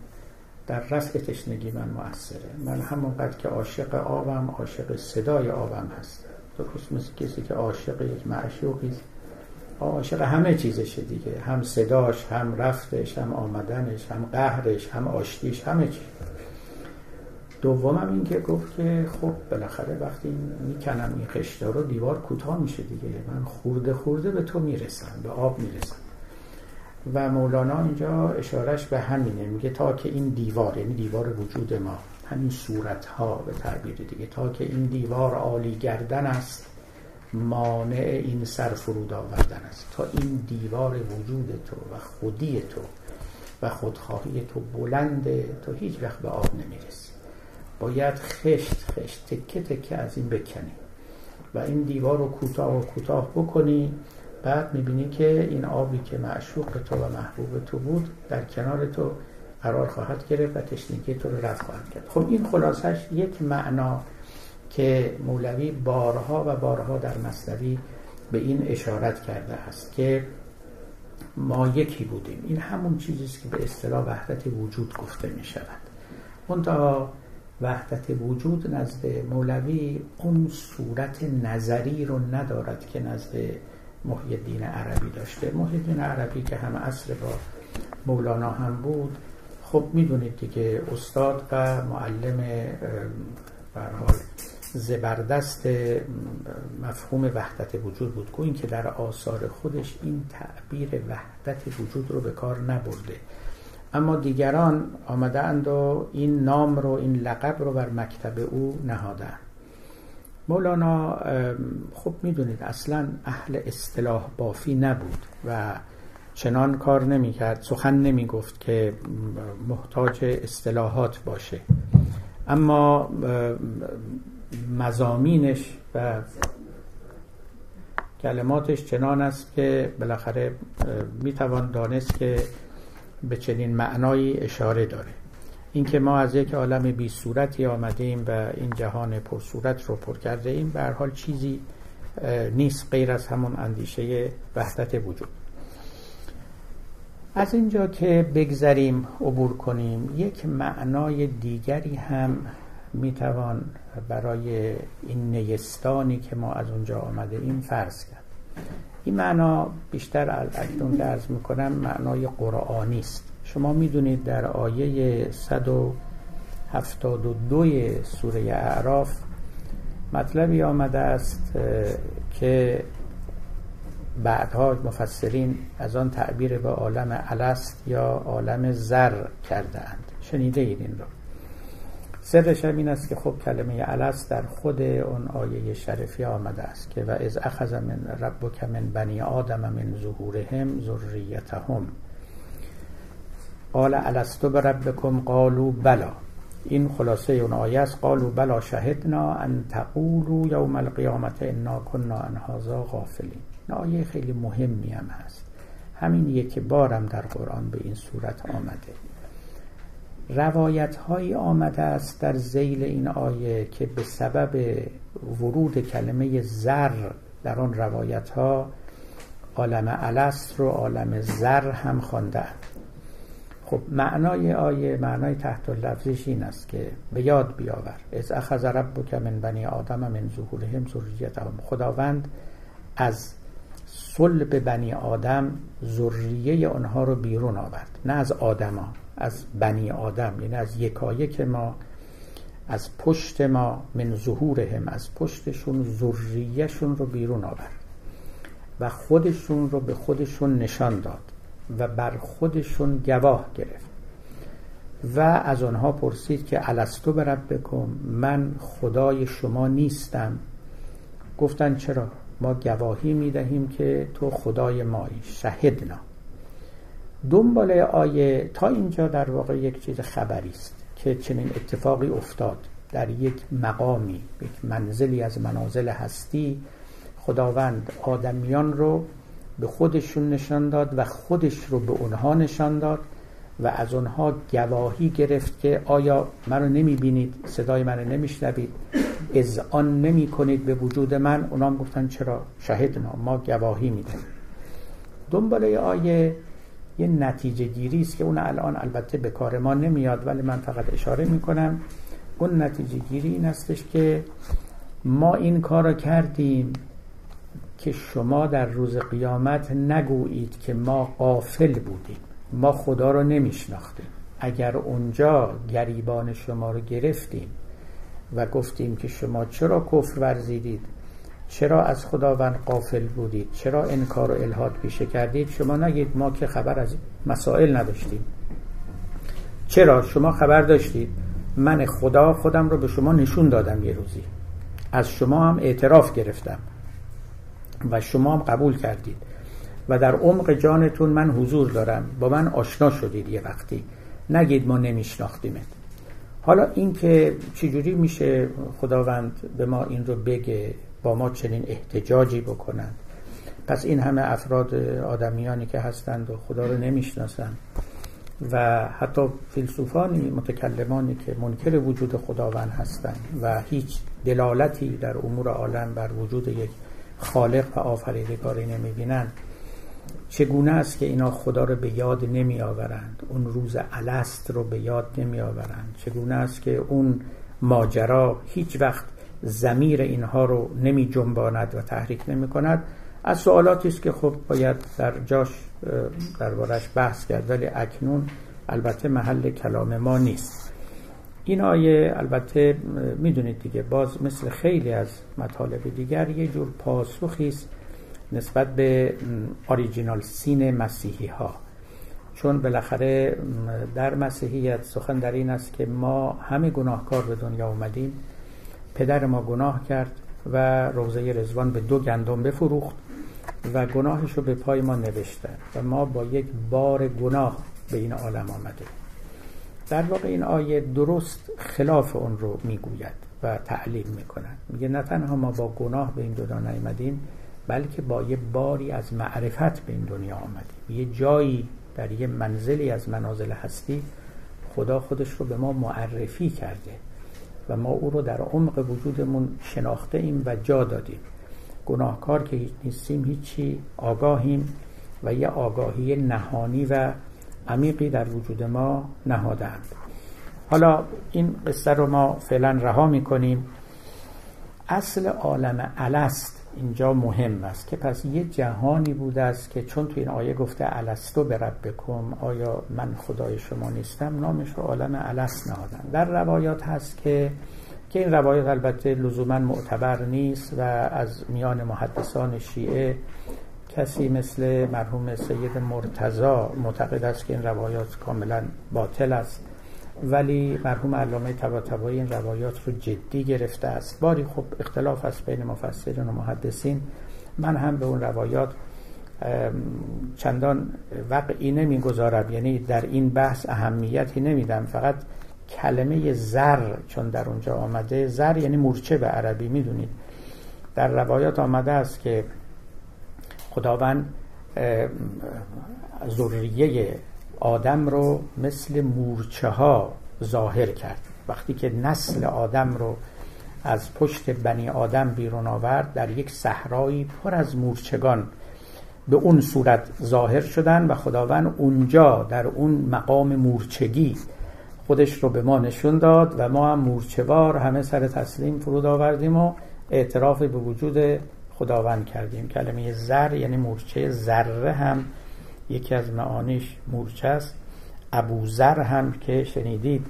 در رفع تشنگی من مؤثره، من همونقدر که عاشق آبم عاشق صدای آبم هستم، درست مثل کسی که عاشق یک معشوقی عاشق همه چیزشه دیگه، هم صداش هم رفتش هم آمدنش هم قهرش هم آشتیش همه چی. دوم هم این که گفت که خب بالاخره وقتی میکنم این خشته رو دیوار کوتاه میشه دیگه، من خورده خورده به تو میرسم، به آب میرسم. و مولانا اینجا اشارش به همینه، میگه تا که این دیوار، یعنی دیوار وجود ما، همین صورتها به تعبیر دیگه، تا که این دیوار عالی گردن است مانع این سرفرود آوردن است، تا این دیوار وجود تو و خودی تو و خودخواهی تو بلنده، تو هیچ وقت به آب نمیرسی، باید خشت خشت تکه تکه از این بکنی و این دیوار رو کوتاه و کوتاه بکنی، بعد میبینی که این آبی که معشوق تو و محبوب تو بود در کنار تو قرار خواهد گرفت و تشنگی تو رو رفع خواهد کرد. خب این خلاصش یک معنا که مولوی بارها و بارها در مثنوی به این اشارت کرده است که ما یکی بودیم، این همون چیزی است که به اصطلاح وحدت وجود گفته می شود. منتها وحدت وجود نزد مولوی اون صورت نظری رو ندارد که نزد محی الدین عربی داشته. محی الدین عربی که هم عصر با مولانا هم بود، خب می دونید دیگه استاد و معلم برحال زبردست مفهوم وحدت وجود بود، گویی که در آثار خودش این تعبیر وحدت وجود رو به کار نبرده، اما دیگران آمدند و این نام رو، این لقب رو بر مکتب او نهادند. مولانا خب میدونید اصلا اهل اصطلاح بافی نبود و چنان کار نمی کرد، سخن نمی گفت که محتاج اصطلاحات باشه، اما مضامینش و کلماتش چنان است که بالاخره می توان دانست که به چنین معنایی اشاره داره. اینکه ما از یک عالم بی صورتی آمدیم و این جهان پرصورت رو پر کرده ایم، به هر حال چیزی نیست غیر از همون اندیشه وحدت وجود. از اینجا که بگذریم، عبور کنیم، یک معنای دیگری هم میتوان برای این نیستانی که ما از اونجا آمده ایم فرض کرد. این معنا بیشتر اکنون که عرض میکنم معنای قرآنی است. شما میدونید در آیه صد و هفتاد و دو سوره اعراف مطلبی آمده است که بعدها مفسرین از آن تعبیر به عالم الست یا عالم زر کردند. شنیده اید این رو؟ سرش هم این است که خب کلمه الست در خود اون آیه شریفی آمده است که و از اخذ من ربک من بنی آدم من ظهورهم ذریتهم قال الستو بربکم قالوا بلا. این خلاصه اون آیه است، قالوا بلا شهدنا ان تقولوا یوم القیامه انا کنا عن هذا غافلین. آیه خیلی مهمی هم هست، همین یک بارم در قرآن به این صورت آمده. روایت هایی آمده است در ذیل این آیه که به سبب ورود کلمه زر در آن روایت ها عالم الست رو عالم زر هم خواندند. خب معنای آیه، معنای تحت لفظش این است که به یاد بیاور از اخذ ربک من بنی آدم من ظهورهم ذریتهم، خداوند از صلب بنی آدم ذریه آنها رو بیرون آورد، نه از آدم ها، از بنی آدم، یعنی از یکایک ما، از پشت ما، من ظهورهم، از پشتشون ذریهشون رو بیرون آورد و خودشون رو به خودشون نشان داد و بر خودشون گواه گرفت و از آنها پرسید که الستو بربکم، من خدای شما نیستم؟ گفتند چرا؟ ما گواهی میدهیم که تو خدای مایی، شهدنا. دنبال آیه تا اینجا در واقع یک چیز خبری است که چنین اتفاقی افتاد در یک مقامی، یک منزلی از منازل هستی. خداوند آدمیان رو به خودشون نشان داد و خودش رو به اونها نشان داد و از اونها گواهی گرفت که آیا منو نمیبینید؟ صدای منو نمیشنوید؟ اذعان نمی کنید به وجود من؟ اونام گفتن چرا؟ شهدنا، ما گواهی میدیم. دنباله آیه یه نتیجه گیری است که اون الان البته به کار ما نمیاد، ولی من فقط اشاره میکنم. اون نتیجه گیری این استش که ما این کارا کردیم که شما در روز قیامت نگویید که ما غافل بودیم، ما خدا رو نمیشناختیم. اگر اونجا گریبان شما رو گرفتیم و گفتیم که شما چرا کفر ورزیدید، چرا از خداوند غافل بودید، چرا انکار و الحاد پیشه کردید، شما نگید ما که خبر از مسائل نداشتیم. چرا؟ شما خبر داشتید. من خدا خودم رو به شما نشون دادم، یه روزی از شما هم اعتراف گرفتم و شما هم قبول کردید و در عمق جانتون من حضور دارم، با من آشنا شدید. یه وقتی نگید ما نمیشناختیمت. حالا این که چجوری میشه خداوند به ما این رو بگه، با ما چنین احتجاجی بکنند؟ پس این همه افراد آدمیانی که هستند و خدا رو نمیشناسند و حتی فیلسوفانی، متکلمانی که منکر وجود خداوند هستند و هیچ دلالتی در امور عالم بر وجود یک خالق و آفریدگاری نمیبینند، چگونه است که اینا خدا رو به یاد نمی آورند، اون روز الست رو به یاد نمی آورند؟ چگونه است که اون ماجرا هیچ وقت ضمیر اینها رو نمی جنباند و تحریک نمی کند؟ از سوالاتی است که خب باید در جاش دربارش بحث کرد، ولی اکنون البته محل کلام ما نیست. این آیه البته میدونید دیگه باز مثل خیلی از مطالب دیگر یه جور پاسخی است نسبت به اوریجینال سین مسیحی ها، چون بالاخره در مسیحیت سخن در این است که ما همه گناهکار به دنیا اومدیم، پدر ما گناه کرد و روزه رضوان به دو گندم بفروخت و گناهش رو به پای ما نوشتن و ما با یک بار گناه به این عالم آمدیم. در واقع این آیه درست خلاف اون رو میگوید و تعلیم میکنن، میگه نه تنها ما با گناه به این دنیا نیامدیم بلکه با یه باری از معرفت به این دنیا آمدیم. یه جایی در یه منزلی از منازل هستی خدا خودش رو به ما معرفی کرده و ما او رو در عمق وجودمون شناخته ایم و جا دادیم. گناهکار که هیچ نیستیم، هیچی، آگاهیم و یه آگاهی نهانی و عمیقی در وجود ما نهادند. حالا این قصه رو ما فعلا رها میکنیم. اصل عالم الست اینجا مهم است که پس یه جهانی بوده است که چون تو این آیه گفته الستو بربکم، آیا من خدای شما نیستم، نامش رو عالم الست نهادن. در روایات هست که که این روایات البته لزوما معتبر نیست و از میان محدثان شیعه کسی مثل مرحوم سید مرتضی معتقد است که این روایات کاملا باطل است، ولی مرحوم علامه طباطبایی این روایات رو جدی گرفته است. باری خب اختلاف است بین مفسرین و محدثین. من هم به اون روایات چندان وقعی نمیگذارم، یعنی در این بحث اهمیتی نمیدم. فقط کلمه زر چون در اونجا آمده، زر یعنی مورچه به عربی، میدونید در روایات آمده است که خداوند ذریه آدم رو مثل مورچه ها ظاهر کرد. وقتی که نسل آدم رو از پشت بنی آدم بیرون آورد، در یک صحرایی پر از مورچگان به اون صورت ظاهر شدن و خداوند اونجا در اون مقام مورچگی خودش رو به ما نشون داد و ما هم مورچه‌وار همه سر تسلیم فرود آوردیم و اعتراف به وجود خداوند کردیم. کلمه زر یعنی مورچه، ذره هم یکی از معانیش مورچه است. ابو ذر هم که شنیدید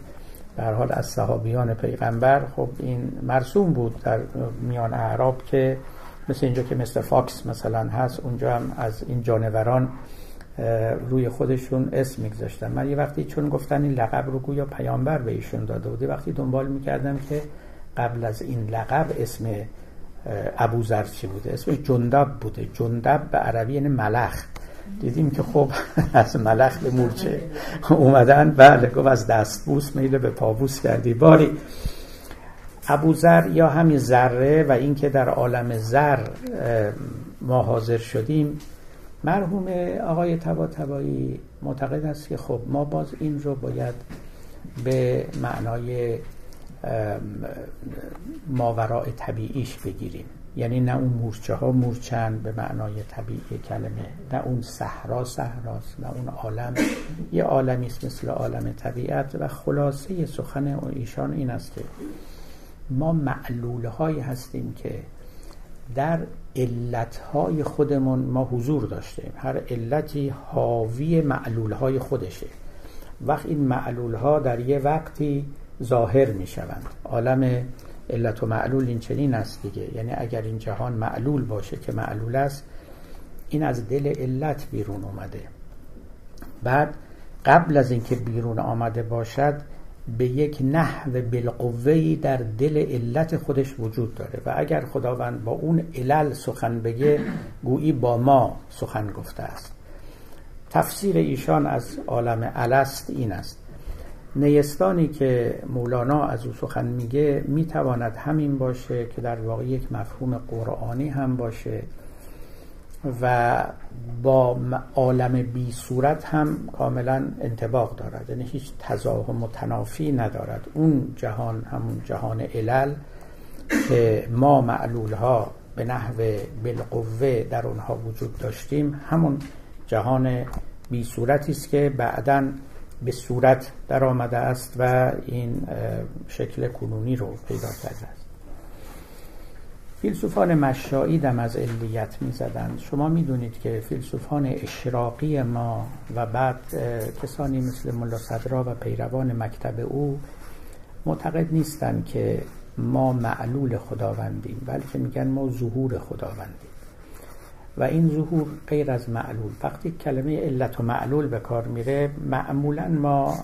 به هر حال از صحابیان پیغمبر، خب این مرسوم بود در میان اعراب که مثل اینجا که مثل فاکس مثلا هست، اونجا هم از این جانوران روی خودشون اسم میگذاشتن. من یه وقتی چون گفتن این لقب رو گویا پیامبر به ایشون داده بوده، وقتی دنبال میکردم که قبل از این لقب اسم ابو ذر چی بوده، اسمش جندب بوده. جندب به عربی یعنی ملخ. دیدیم که خب از ملخ به مورچه اومدن. بله، گفت از دستبوس میل به پابوس کردی. باری ابو ذر یا همین ذره و اینکه در عالم ذر ما حاضر شدیم. مرحوم آقای طباطبایی معتقد است که خب ما باز این رو باید به معنای ماوراء طبیعیش بگیریم، یعنی نه اون مورچه ها مورچن به معنای طبیعی کلمه، نه اون صحرا صحراست، نه اون عالم یه عالمی است مثل عالم طبیعت. و خلاصه سخن ایشان این است که ما معلول هایی هستیم که در علت های خودمون ما حضور داشتیم. هر علتی حاوی معلول های خودشه. وقت این معلول ها در یه وقتی ظاهر می شوند. عالم علت و معلول این چنین است دیگه، یعنی اگر این جهان معلول باشه که معلول است، این از دل علت بیرون اومده. بعد قبل از اینکه بیرون آمده باشد به یک نحو بالقوه‌ای در دل علت خودش وجود داره و اگر خداوند با اون علل سخن بگه گویی با ما سخن گفته است. تفسیر ایشان از عالم الست این است. نیستانی که مولانا از او سخن میگه میتواند همین باشه که در واقع یک مفهوم قرآنی هم باشه و با عالم بی صورت هم کاملا انطباق دارد، یعنی هیچ تضاهم و تنافی ندارد. اون جهان همون جهان علل که ما معلول ها به نحو بالقوه در اونها وجود داشتیم، همون جهان بی صورتی است که بعداً به صورت در آمده است و این شکل کنونی رو پیدا کرده است. فیلسوفان مشایعی دم از علیت می زدند. شما می دونید که فیلسوفان اشراقی ما و بعد کسانی مثل ملا صدرا و پیروان مکتب او معتقد نیستن که ما معلول خداوندیم، بلکه میگن ما ظهور خداوندیم و این ظهور غیر از معلول. وقتی کلمه علت و معلول به کار میره، معمولا ما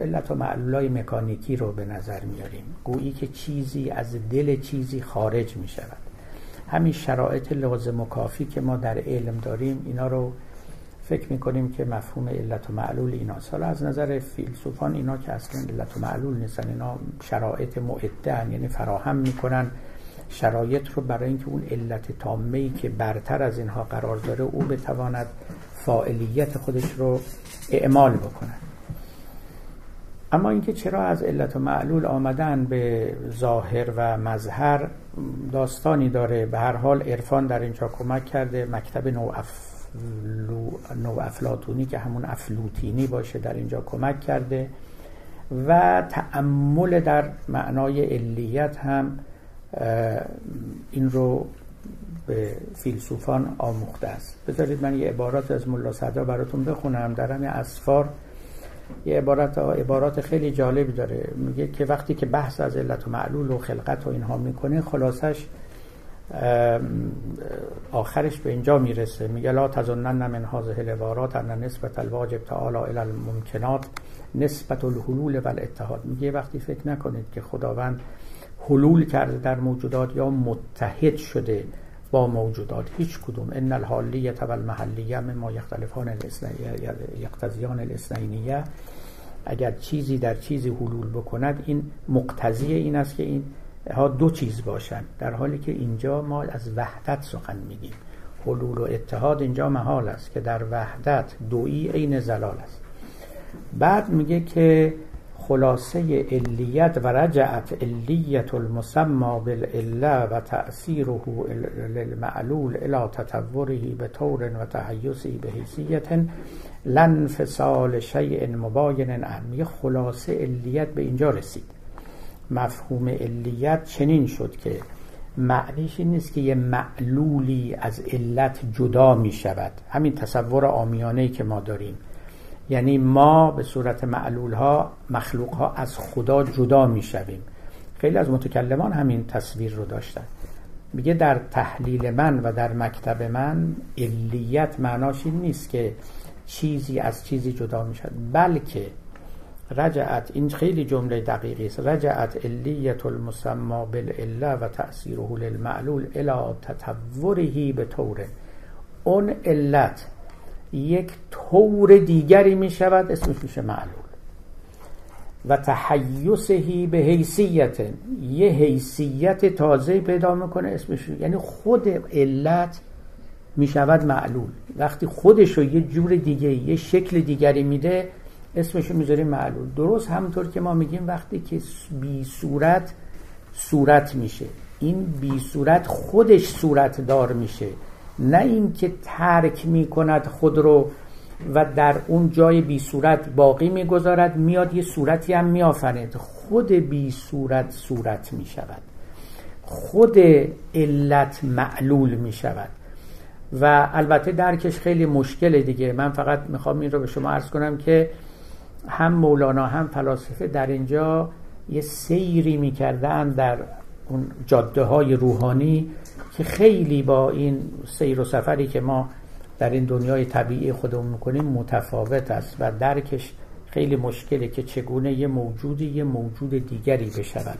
علت و معلولای مکانیکی رو به نظر میاریم، گویی که چیزی از دل چیزی خارج میشود. همین شرایط لازم و کافی که ما در علم داریم، اینا رو فکر میکنیم که مفهوم علت و معلول ایناست. حالا از نظر فیلسوفان اینا که اصلا علت و معلول نیستن، اینا شرایط معده‌اند، یعنی فراهم میکنن شرایط رو برای اینکه اون علت تامه‌ای که برتر از اینها قرار داره او بتواند فاعلیت خودش رو اعمال بکنه. اما اینکه چرا از علت و معلول آمدن به ظاهر و مظهر داستانی داره. به هر حال عرفان در اینجا کمک کرده، مکتب نو افلاطونی که همون افلوطینی باشه در اینجا کمک کرده و تأمل در معنای علیت هم این رو به فیلسوفان آموخته است. بذارید من یه عبارات از ملا صدرا براتون بخونم. در همین اسفار یه عبارات عبارات خیلی جالبی داره، میگه که وقتی که بحث از علت و معلول و خلقت و اینها میکنه، خلاصش آخرش به اینجا میرسه، میگه لا تظنن من هذه العبارات ان نسبت الواجب تعالی الی الممکنات نسبت الحلول و الاتحاد. میگه وقتی فکر نکنید که خداوند حلول کرده در موجودات یا متحد شده با موجودات، هیچ کدوم. ان الحالیه و المحلیه مما یختلفان الاثنیه یقتضیان الاثنینیه. اگر چیزی در چیزی حلول بکند، این مقتضی این است که این ها دو چیز باشند، در حالی که اینجا ما از وحدت سخن میگیم. حلول و اتحاد اینجا محال است که در وحدت دویی عین زلال است. بعد میگه که خلاصه علیت و رجعت علیت المسمى بالعله و تأثیره للمعلول الی تطوره به طور و تحیزه به حیثیت لنفصال شیء مباین عنه. خلاصه علیت به اینجا رسید. مفهوم علیت چنین شد که معنیش این نیست که یه معلولی از علت جدا می شود، همین تصور عامیانه‌ای که ما داریم، یعنی ما به صورت معلول ها مخلوق ها از خدا جدا می شویم. خیلی از متکلمان همین تصویر رو داشتن. میگه در تحلیل من و در مکتب من، علیت معناش این نیست که چیزی از چیزی جدا می شود، بلکه رجعت، این خیلی جمله دقیقی است، رجعت علیت المسمى بالعله و تأثیره للمعلول الی تطوره به طوره. اون علت یک طور دیگری می شود، اسمش میشه معلول. و تحیزه به حیثیت، یه حیثیت تازه پیدا میکنه، اسمش یعنی خود علت می شود معلول. وقتی خودش رو یه جور دیگه، یه شکل دیگری میده، اسمش رو میذاریم معلول. درست همونطور که ما میگیم وقتی که بی صورت صورت میشه، این بی صورت خودش صورت دار میشه، نه اینکه ترک میکند خود رو و در اون جای بی صورت باقی میگذارد، میاد یه صورتی هم میآفریند. خود بی صورت صورت میشود، خود علت معلول میشود. و البته درکش خیلی مشکله دیگه. من فقط میخوام این رو به شما عرض کنم که هم مولانا هم فلاسفه در اینجا یه سیری میکردن در اون جاده های روحانی که خیلی با این سیر و سفری که ما در این دنیای طبیعی خودمون میکنیم متفاوت است و درکش خیلی مشکله که چگونه یه موجودی یه موجود دیگری بشود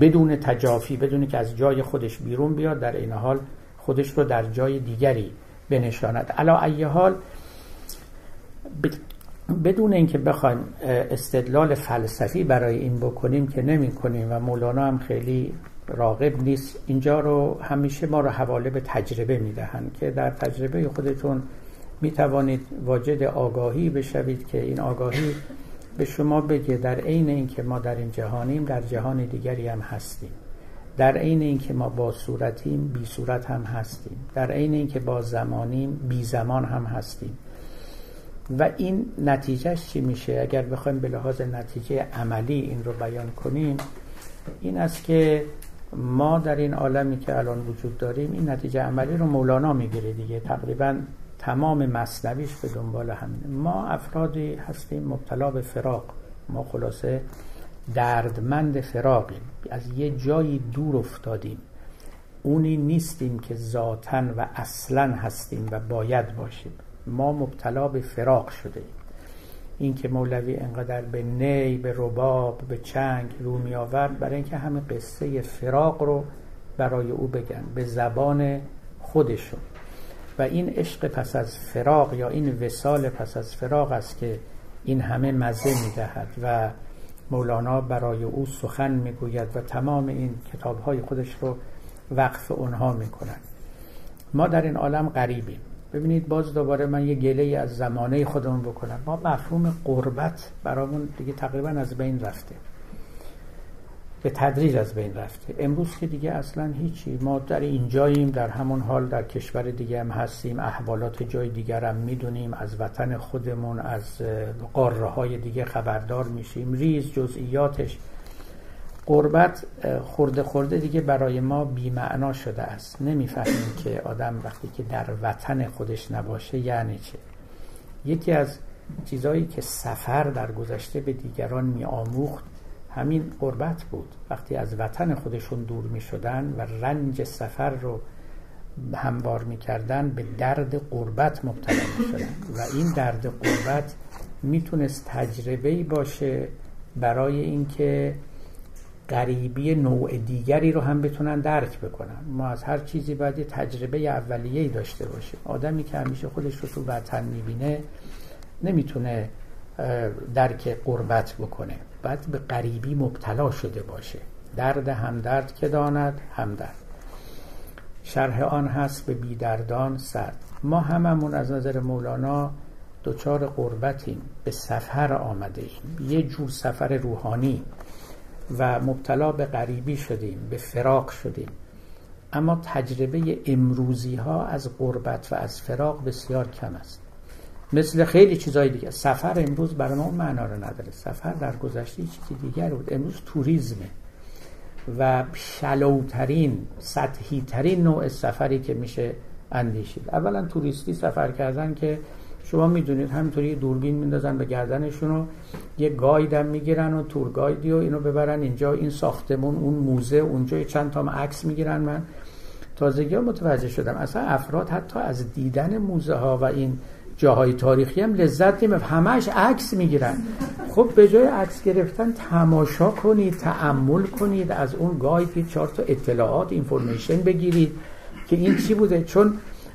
بدون تجافی، بدون که از جای خودش بیرون بیاد، در این حال خودش رو در جای دیگری بنشاند. علا ای حال، ب... بدون اینکه بخوایم استدلال فلسفی برای این بکنیم که نمی کنیم و مولانا هم خیلی راغب نیست، اینجا رو همیشه ما رو حواله به تجربه می دهند که در تجربه خودتون می توانید واجد آگاهی بشوید که این آگاهی به شما بگه در عین اینکه ما در این جهانیم، در جهان دیگری هم هستیم، در عین اینکه ما با صورتیم بی صورت هم هستیم، در عین اینکه با زمانیم بی زمان هم هستیم. و این نتیجهش چی میشه؟ اگر بخوایم به لحاظ نتیجه عملی این رو بیان کنیم، این است که ما در این عالمی که الان وجود داریم، این نتیجه عملی رو مولانا میگیره دیگه، تقریبا تمام مثنویش به دنبال همینه. ما افرادی هستیم مبتلا به فراق، ما خلاصه دردمند فراقیم، از یه جایی دور افتادیم، اونی نیستیم که ذاتاً و اصلاً هستیم و باید باشیم. ما مبتلا به فراق شده ایم. این که مولوی انقدر به نی، به رباب، به چنگ رو می آورد برای اینکه همه قصه فراق رو برای او بگن به زبان خودشون. و این عشق پس از فراق یا این وصال پس از فراق است که این همه مزه می دهد و مولانا برای او سخن می گوید و تمام این کتاب‌های خودش رو وقف اونها می کنند. ما در این عالم غریبیم. ببینید باز دوباره من یه گله از زمانه خودمون بکنم. ما مفهوم قربت برامون دیگه تقریبا از بین رفته، به تدریج از بین رفته. امروز که دیگه اصلا هیچی، ما در اینجاییم، در همون حال در کشور دیگه هم هستیم، احوالات جای دیگر هم میدونیم، از وطن خودمون، از قاره های دیگه خبردار میشیم، ریز جزئیاتش. قربت خورده خورده دیگه برای ما بی‌معنا شده است. نمی‌فهمیم که آدم وقتی که در وطن خودش نباشه یعنی چه. یکی از چیزایی که سفر در گذشته به دیگران می‌آموخت همین قربت بود. وقتی از وطن خودشون دور می‌شدن و رنج سفر رو هموار می‌کردن، به درد قربت مبتلا می‌شدن. و این درد قربت میتونست تجربه‌ای باشه برای اینکه غریبی نوع دیگری رو هم بتونن درک بکنن. ما از هر چیزی باید یه تجربه اولیه‌ای داشته باشیم. آدمی که همیشه خودش رو تو وطن می‌بینه نمیتونه درک قربت بکنه، باید به غریبی مبتلا شده باشه. درد همدرد که داند همدرد، شرح آن هست به بیدردان سرد. ما هممون از نظر مولانا دوچار قربتیم، به سفر آمده ایم، یه جور سفر روحانی و مبتلا به غریبی شدیم، به فراق شدیم. اما تجربه امروزی ها از غربت و از فراق بسیار کم است، مثل خیلی چیزهای دیگه. سفر امروز برای ما اون معنا رو نداره. سفر در گذشته چیزی دیگر بود. امروز توریزمه و شلوترین، سطحیترین نوع سفری که میشه اندیشید. اولا توریستی سفر کردن که شما میدونید همینطوری دوربین میندازن به گردنشونو، یه گاید هم میگیرن و تور گایدی و اینو ببرن اینجا، این ساختمون، اون موزه، اونجا چند تا عکس میگیرن. من تازگی ها متوجه شدم اصلا افراد حتی از دیدن موزه ها و این جاهای تاریخی هم لذت نمیبرن، همش عکس میگیرن. خب به جای عکس گرفتن تماشا کنید، تأمل کنید، از اون گاید چهار تا اطلاعات، اینفورمیشن بگیرید که این چی بوده. چون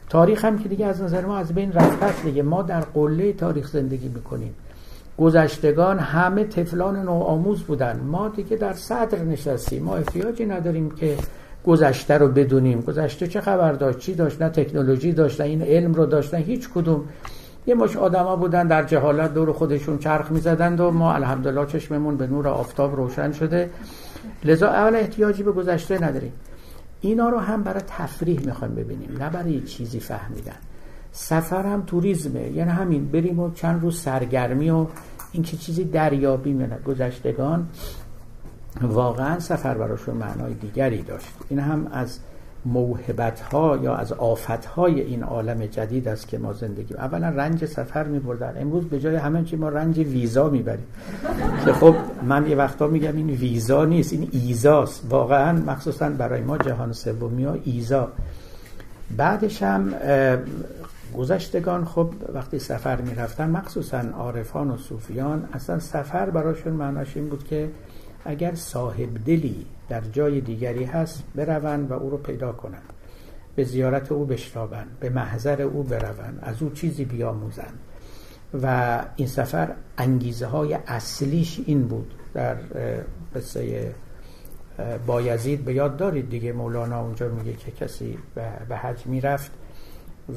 تاریخ هم که دیگه از نظر ما از بین رفته دیگه. ما در قله تاریخ زندگی میکنیم. گذشتگان همه طفلان نوآموز بودن، ما دیگه در صدر نشستیم. ما احتیاجی نداریم که گذشته رو بدونیم. گذشته چه خبر داشت، چی داشت، نه تکنولوژی داشت، نه این علم رو داشت، نه هیچ کدوم. یه مش آدما بودن در جهالت دور خودشون چرخ می‌زدند و ما الحمدلله چشممون به نور آفتاب روشن شده. لذا اول احتیاجی به گذشته نداریم. اینا رو هم برای تفریح میخوایم ببینیم، نه برای چیزی فهمیدن. سفر هم توریزمه، یعنی همین، بریم و چند روز سرگرمی و این که چیزی دریابی میانه. گذشتگان واقعا سفر براشون معنای دیگری داشت. این هم از موهبت‌ها یا از آفت‌های این عالم جدید است که ما زندگی. اولا رنج سفر می‌بردن، امروز به جای همه چی ما رنج ویزا می‌بریم که خب من یه وقتا میگم این ویزا نیست، این ایزاست واقعا، مخصوصا برای ما جهان سومیا ایزا. بعدش هم گذشتگان خب وقتی سفر می‌رفتن، مخصوصا عارفان و صوفیان، اصلا سفر براشون معناش این بود که اگر صاحب دلی در جای دیگری هست بروند و او رو پیدا کنند، به زیارت او بشتابند، به محضر او بروند، از او چیزی بیاموزند. و این سفر انگیزه های اصلیش این بود. در قصه بایزید به یاد دارید دیگه، مولانا اونجا میگه که کسی به حج میرفت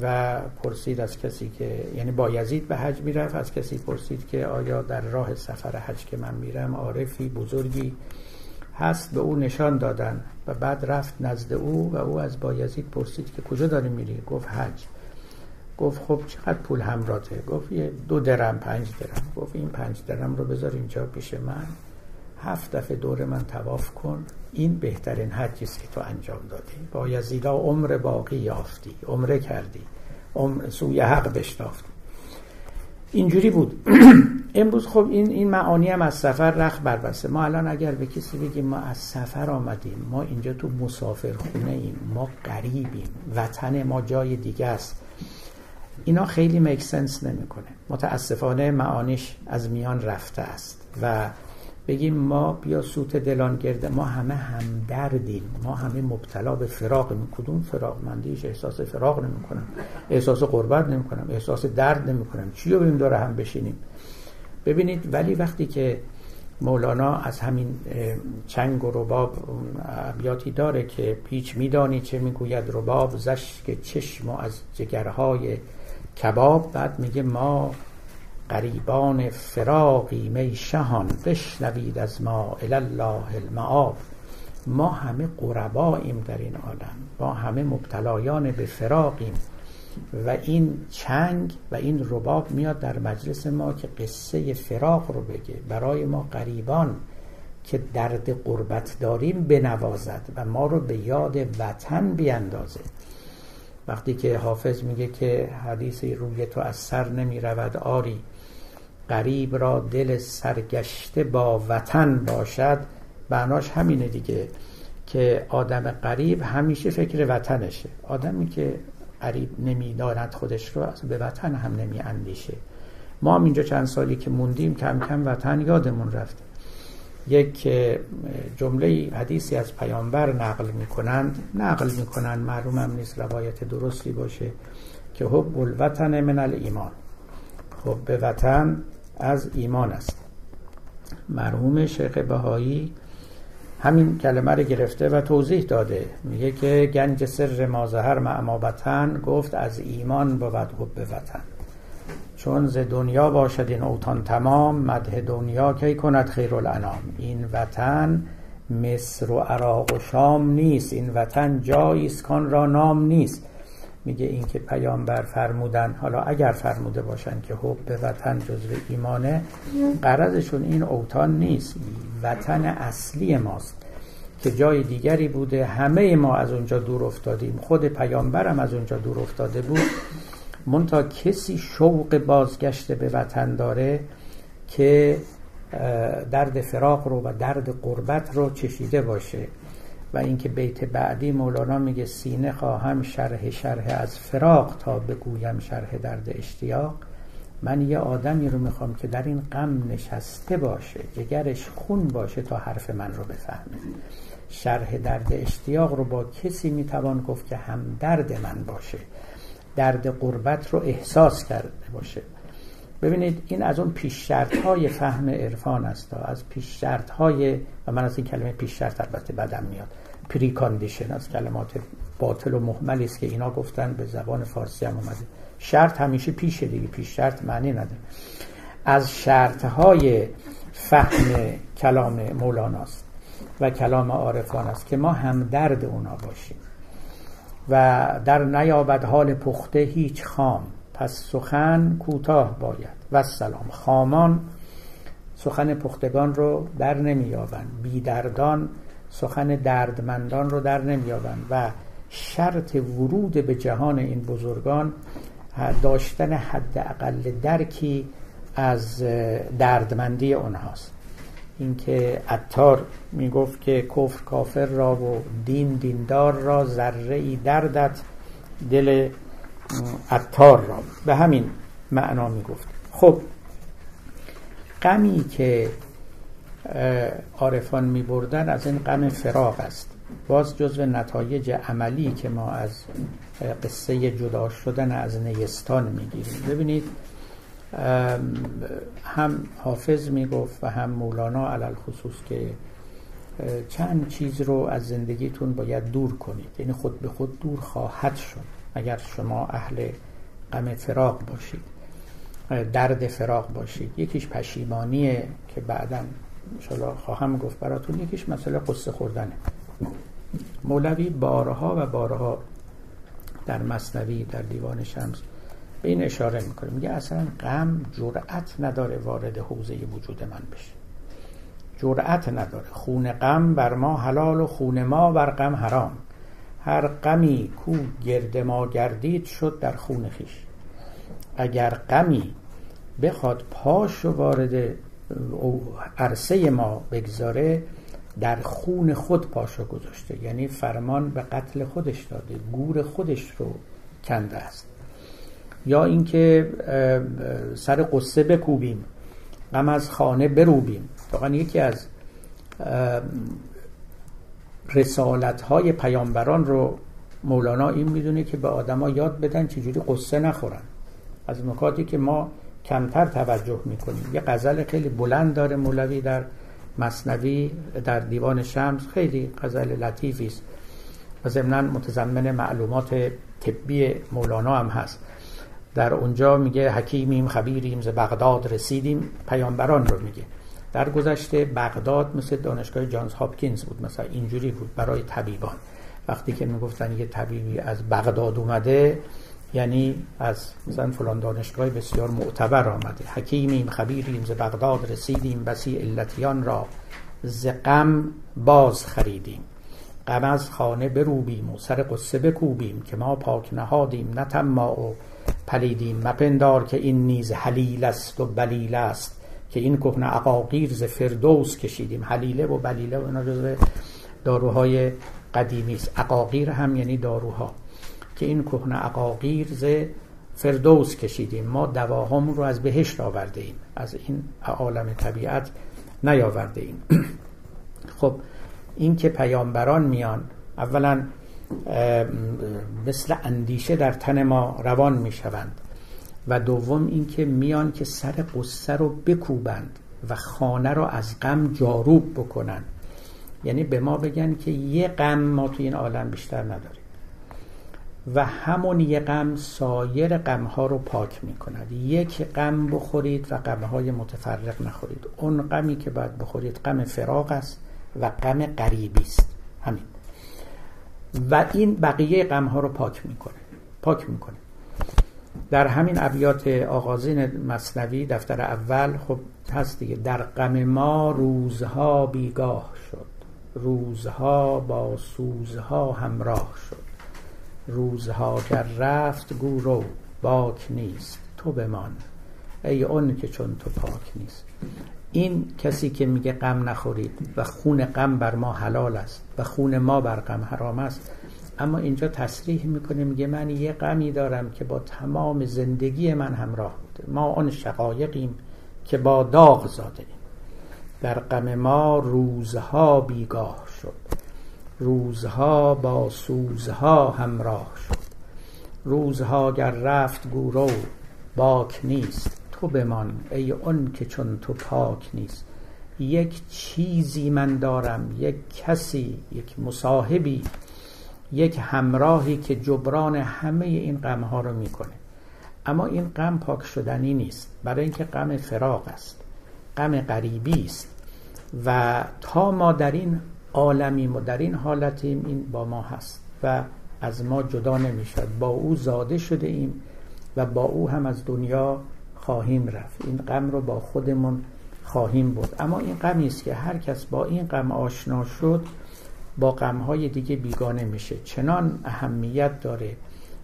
و پرسید از کسی که، یعنی بایزید به حج میرفت، از کسی پرسید که آیا در راه سفر حج که من میرم عارفی بزرگی هست؟ به او نشان دادن و بعد رفت نزد او و او از بایزید پرسید که کجا داری میری؟ گفت حج. گفت خب چقدر پول همراته؟ گفت یه دو درم، پنج درم. گفت این پنج درم رو بذار اینجا پیش من، هفت دفعه دور من طواف کن، این بهترین حجی است که تو انجام دادی. بایزیدا عمر باقی یافتی، عمره کردی، عمر سوی حق بشتافتی. اینجوری بود. امروز خب این این معانی هم از سفر رخ بر بسته. ما الان اگر به کسی بگیم ما از سفر آمدیم، ما اینجا تو مسافرخونه ایم، ما غریبیم، وطن ما جای دیگه است، اینا خیلی مکسنس نمیکنه. متاسفانه معانیش از میان رفته است. و بگیم ما بیا سوت دلان گرده، ما همه همدردیم، ما همه مبتلا به فراقیم. کدوم فراق؟ من دیش احساس فراق نمی کنم، احساس غربت نمی کنم، احساس درد نمی کنم، چی رو بیم داره هم بشینیم؟ ببینید، ولی وقتی که مولانا از همین چنگ و رباب ابیاتی داره که پیچ میدانی چه میگوید رباب، زشک چشم و از جگرهای کباب. بعد میگه ما غریبان فراقی می شهان، بشنوید از ما الالله المعاب. ما همه غرباییم در این عالم، ما همه مبتلایان به فراقیم و این چنگ و این رباب میاد در مجلس ما که قصه فراق رو بگه، برای ما غریبان که درد غربت داریم بنوازد و ما رو به یاد وطن بیندازه. وقتی که حافظ میگه که حدیث روی تو از سر نمی رود، آری غریب را دل سرگشته با وطن باشد، معناش همینه دیگه، که آدم غریب همیشه فکر وطنشه. آدمی که غریب نمیداند خودش رو، از به وطن هم نمی اندیشه. ما هم اینجا چند سالی که موندیم کم کم وطن یادمون رفته. یک جمله حدیثی از پیامبر نقل میکنند نقل میکنند معلومم نیست روایت درستی باشه، که حب الوطن من الایمان، حب وطن از ایمان است. مرحوم شیخ بهایی همین کلمه رو گرفته و توضیح داده، میگه که گنج سر مازهر معما وطن، گفت از ایمان بود حب وطن، چون ز دنیا باشد این اوطان تمام، مدح دنیا کی کند خیرالانام. این وطن مصر و عراق و شام نیست، این وطن جایی است کان را نام نیست. میگه این که پیامبر فرمودن، حالا اگر فرموده باشن که حب وطن جزو ایمانه، غرضشون این اوطان نیست، وطن اصلی ماست که جای دیگری بوده. همه ما از اونجا دور افتادیم، خود پیامبرم از اونجا دور افتاده بود. منتها کسی شوق بازگشت به وطن داره که درد فراق رو و درد غربت رو چشیده باشه. و اینکه بیت بعدی مولانا میگه سینه خواهم شرح شرح از فراق، تا بگویم شرح درد اشتیاق. من یه آدمی رو میخوام که در این غم نشسته باشه، جگرش خون باشه تا حرف من رو بفهمه. شرح درد اشتیاق رو با کسی میتوان گفت که هم درد من باشه، درد غربت رو احساس کرده باشه. ببینید این از اون پیش شرط‌های فهم عرفان است، از پیش شرط‌های، و من از این کلمه پیش شرط البته بدم میاد، پری کاندیشن، از کلمات باطل و مهملی است که اینا گفتن، به زبان فارسی هم اومده. شرط همیشه پیشه دیگه، پیش شرط معنی نداره. از شرط‌های فهم کلام مولاناست و کلام عارفان است که ما هم درد اونا باشیم. و در نیابد حال پخته هیچ خام، پس سخن کوتاه باید و سلام. خامان سخن پختگان رو در نمی‌یابند، بی‌دردان سخن دردمندان رو در نمی‌یابند. و شرط ورود به جهان این بزرگان داشتن حداقل درکی از دردمندی اونهاست. اینکه عطار میگفت که کفر کافر را و دین دیندار را، ذره ای دردت دل عطار را، به همین معنا میگفت. خب غمی که عارفان میبردن از این غم فراق است. باز جزو نتایج عملی که ما از قصه جدا شدن از نیستان میگیریم. ببینید هم حافظ میگفت و هم مولانا علل خصوص که چند چیز رو از زندگیتون باید دور کنید، یعنی خود به خود دور خواهد شد اگر شما اهل غم فراق باشید، درد فراق باشید. یکیش پشیمانیه که بعداً انشالله خواهم گفت براتون، یکیش مسئله قصه خوردنه. مولوی بارها و بارها در مثنوی، در دیوان شمس به این اشاره میکنه، میگه اصلا غم جرأت نداره وارد حوزه وجود من بشه، جرأت نداره. خون غم بر ما حلال و خون ما بر غم حرام، هر غمی کو گرد ما گردید شد در خون خیش. اگر غمی بخواد پاشو وارد عرصه ما بگذاره، در خون خود پاشو گذاشته، یعنی فرمان به قتل خودش داده، گور خودش رو کنده است. یا اینکه سر قصه بکوبیم، غم از خانه بروبیم. واقعا یکی از رسالت‌های پیامبران رو مولانا این میدونه که به آدما یاد بدن چجوری قصه نخورن. از نکاتی که ما کمتر توجه میکنیم. یه غزل خیلی بلند داره مولوی در مثنوی، در دیوان شمس، خیلی غزل لطیفی است و ضمناً متضمن معلومات طبی مولانا هم هست. در اونجا میگه حکیمیم خبیریم ز بغداد رسیدیم، پیامبران رو میگه. در گذشته بغداد مثل دانشگاه جانز هاپکینز بود، مثلا اینجوری بود برای طبیبان. وقتی که میگفتن یه طبیبی از بغداد اومده یعنی از مثلا فلان دانشگاه بسیار معتبر آمده. حکیمیم خبیریم ز بغداد رسیدیم، بسی علتیان را ز غم باز خریدیم. غم از خانه بروبیم و سر قصه بکوبیم، که ما پاک نهادیم نه طماع و پلیدیم. مپندار که این نیز حلیل است و بلیل است، که این کهنه عقاقیر ز فردوس کشیدیم. حلیله و بلیله و اینا جزو داروهای قدیمی است. عقاقیر هم یعنی داروها. که این کهنه عقاقیر ز فردوس کشیدیم، ما دواهامون رو از بهشت آورده ایم، از این عالم طبیعت نیاورده ایم. خب این که پیامبران میان، اولا مثل اندیشه در تن ما روان میشوند و دوم اینکه میان که سر قصه رو بکوبند و خانه رو از غم جاروب بکنن، یعنی به ما بگن که یه غم ما توی این عالم بیشتر نداریم و همون یه غم سایر غم‌ها رو پاک می‌کند. یک غم بخورید و غم‌های متفرق نخورید. اون غمی که باید بخورید غم فراق است و غم غریبی است، همین، و این بقیه غم‌ها رو پاک می‌کنه، پاک می‌کنه. در همین ابیات آغازین مثنوی دفتر اول خب هست دیگه، در غم ما روزها بیگاه شد، روزها با سوزها همراه شد، روزها گر رفت گو رو باک نیست تو بمان، ای اون که چون تو پاک نیست. این کسی که میگه غم نخورید و خون غم بر ما حلال است و خون ما بر غم حرام است، اما اینجا تصریح میکنه، میگه من یه غمی دارم که با تمام زندگی من همراه بوده. ما آن شقایقیم که با داغ زاده ایم. در غم ما روزها بیگاه شد، روزها با سوزها همراه شد، روزها گر رفت گو رو باک نیست تو بمان، ای اون که چون تو پاک نیست. یک چیزی من دارم، یک کسی، یک مصاحبی، یک همراهی که جبران همه این غم‌ها رو میکنه. اما این غم پاک شدنی نیست، برای اینکه غم فراق است، غم غریبی است و تا ما در این عالمیم و در این حالتیم این با ما هست و از ما جدا نمیشد. با او زاده شده ایم و با او هم از دنیا خواهیم رفت. این غم رو با خودمون خواهیم بود. اما این غمی است که هر کس با این غم آشنا شد با غم‌های دیگه بیگانه میشه. چنان اهمیت داره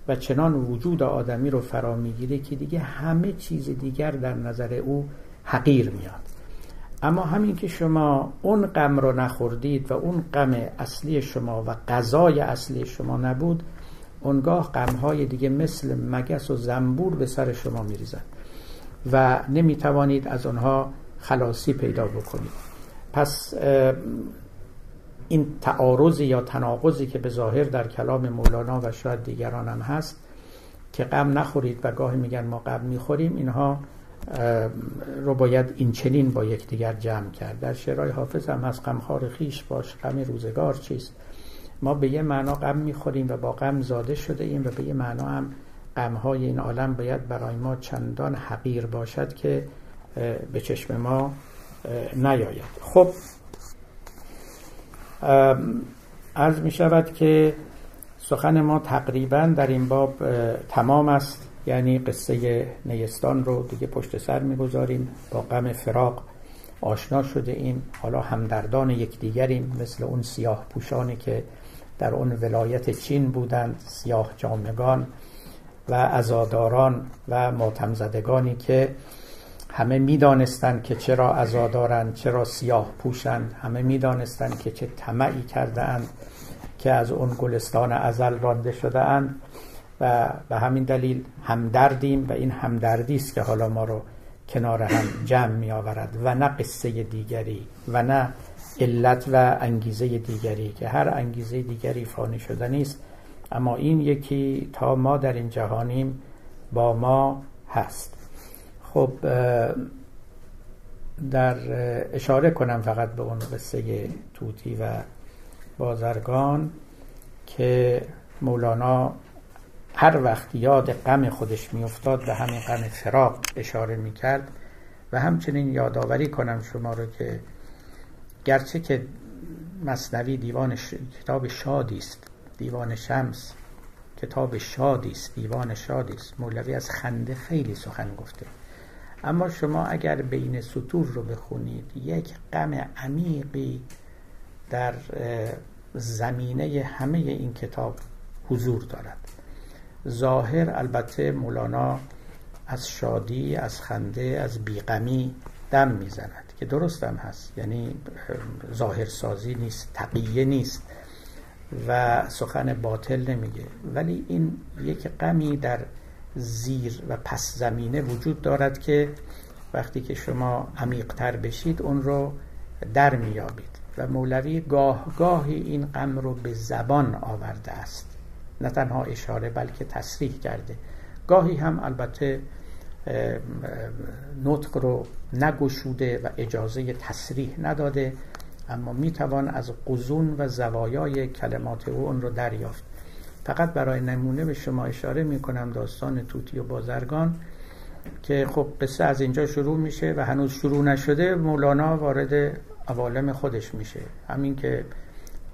و چنان وجود آدمی رو فرا میگیره که دیگه همه چیز دیگر در نظر او حقیر میاد. اما همین که شما اون غم رو نخوردید و اون غم اصلی شما و غذای اصلی شما نبود، اونگاه غم‌های دیگه مثل مگس و زنبور به سر شما میریزن و نمیتوانید از اونها خلاصی پیدا بکنید. پس این تعارضی یا تناقضی که به ظاهر در کلام مولانا و شاید دیگران هم هست که غم نخورید و گاهی میگن ما غم میخوریم، اینها رو باید این چنین با یکدیگر جمع کرد. در شعرهای حافظ هم از غمخوار خویش باش، غم روزگار چیست. ما به یه معنا غم میخوریم و با غم زاده شده ایم و به یه معنا هم غمهای این عالم باید برای ما چندان حقیر باشد که به چشم ما نیاید. خب عرض می شود که سخن ما تقریبا در این باب تمام است، یعنی قصه نیستان رو دیگه پشت سر می گذاریم. با غم فراق آشنا شده ایم، حالا همدردان یکدیگریم، مثل اون سیاه پوشانی که در اون ولایت چین بودند، سیاه جامگان و عزاداران و ماتمزدگانی که همه میدانستند که چرا عزادارند، چرا سیاه پوشند، همه میدانستند که چه طمعی کرده اند که از اون گلستان ازل رانده شده اند و به همین دلیل همدردیم و این همدردی است که حالا ما رو کنار هم جمع می آورد و نه قصه دیگری و نه علت و انگیزه دیگری که هر انگیزه دیگری فانی شده نیست، اما این یکی تا ما در این جهانیم با ما هست. خب در اشاره کنم فقط به اون قصه طوطی و بازرگان که مولانا هر وقت یاد غم خودش میافتاد به همین غم فراق اشاره میکرد و همچنین یادآوری کنم شما رو که گرچه که مثنوی دیوان ش... کتاب شادی است، دیوان شمس کتاب شادی است، دیوان شادی است، مولوی از خنده خیلی سخن گفته، اما شما اگر بین سطور رو بخونید یک غم عمیقی در زمینه همه این کتاب حضور دارد. ظاهر البته مولانا از شادی، از خنده، از بیغمی دم میزند که درست هم هست، یعنی ظاهرسازی نیست، تقیه نیست و سخن باطل نمیگه، ولی این یک غمی در زیر و پس زمینه وجود دارد که وقتی که شما عمیق‌تر بشید اون رو در میابید و مولوی گاه گاهی این غم رو به زبان آورده است، نه تنها اشاره بلکه تصریح کرده، گاهی هم البته نطق رو نگشوده و اجازه تصریح نداده، اما میتوان از قضون و زوایای کلمات او اون رو دریافت. فقط برای نمونه به شما اشاره میکنم داستان طوطی و بازرگان که خب قصه از اینجا شروع میشه و هنوز شروع نشده مولانا وارد عوالم خودش میشه. همین که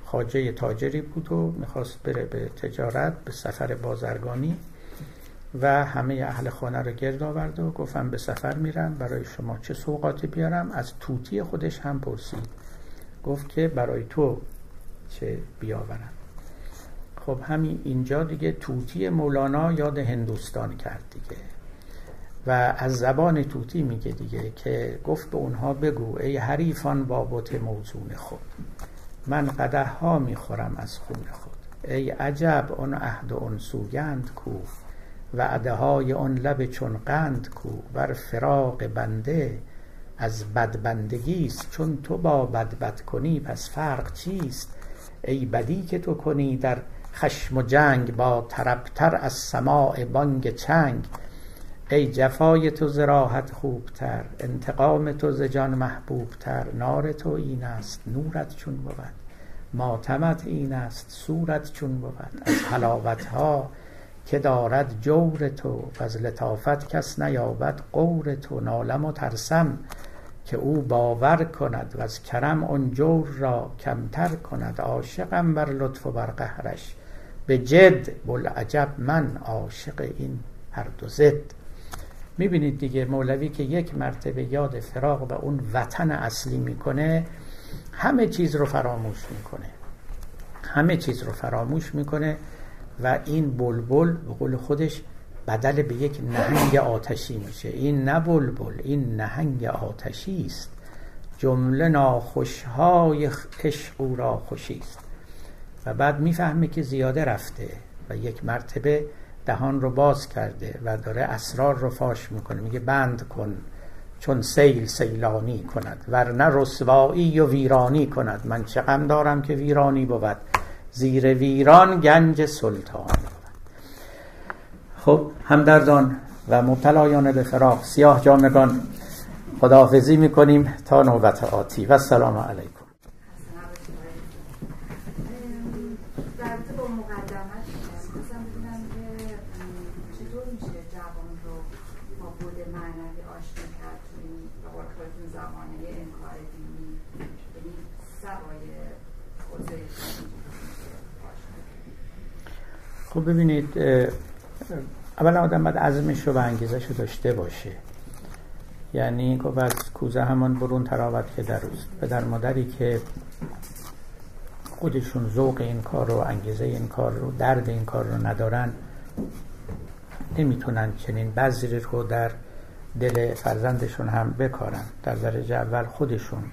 خواجه تاجری بود و میخواست بره به تجارت، به سفر بازرگانی و همه اهل خانه رو گرد آورد و گفتم به سفر میرم، برای شما چه سوغاتی بیارم؟ از طوطی خودش هم پرسید، گفت که برای تو چه بیاورم. خب همین اینجا دیگه طوطی مولانا یاد هندوستان کرد دیگه و از زبان طوطی میگه دیگه که گفت به اونها بگو ای حریفان بابت موزون خود، من قدح ها میخورم از خون خود، ای عجب اون عهد و اون سوگند کو، وعده های اون لب چون قند کو، بر فراق بنده از بدبندگیست، چون تو با بدبد کنی پس فرق چیست، ای بدی که تو کنی در خشم و جنگ، با طربتر از سماع بانگ چنگ، ای جفای تو ز راحت خوبتر، انتقام تو ز جان محبوبتر، نار تو این است نورت چون بود، ماتمت این است صورت چون بود، از حلاوت ها که دارد جور تو، از لطافت کس نیابد غور تو، نالم و ترسم که او باور کند و از کرم اون جور را کمتر کند، عاشقم بر لطف و بر قهرش به جد، بلعجب من عاشق این هر دو زد. میبینید دیگه مولوی که یک مرتبه یاد فراق و اون وطن اصلی میکنه همه چیز رو فراموش میکنه، همه چیز رو فراموش میکنه و این بلبل به قول خودش بدل به یک نهنگ آتشی میشه. این نه بلبل، این نهنگ آتشی است، جمله ناخوشهای عشق او را خوشی است. و بعد میفهمه که زیاده رفته و یک مرتبه دهان رو باز کرده و داره اسرار رو فاش میکنه، میگه بند کن چون سیل سیلانی کند، ورنه رسوایی و ویرانی کند، من چه غم دارم که ویرانی بود، زیر ویران گنج سلطان بود. خب همدردان و مبتلایان به فراق، سیاه جامگان، خداحافظی میکنیم تا نوبت آتی و السلام علیکم. خب ببینید، اولا آدم باید عزمش و انگیزش رو داشته باشه، یعنی که از کوزه همان برون تراوت که در روز پدر مادری که خودشون ذوق این کار رو، انگیزه این کار رو، درد این کار رو ندارن، نمیتونن چنین بذری رو در دل فرزندشون هم بکارن. در درجه اول خودشون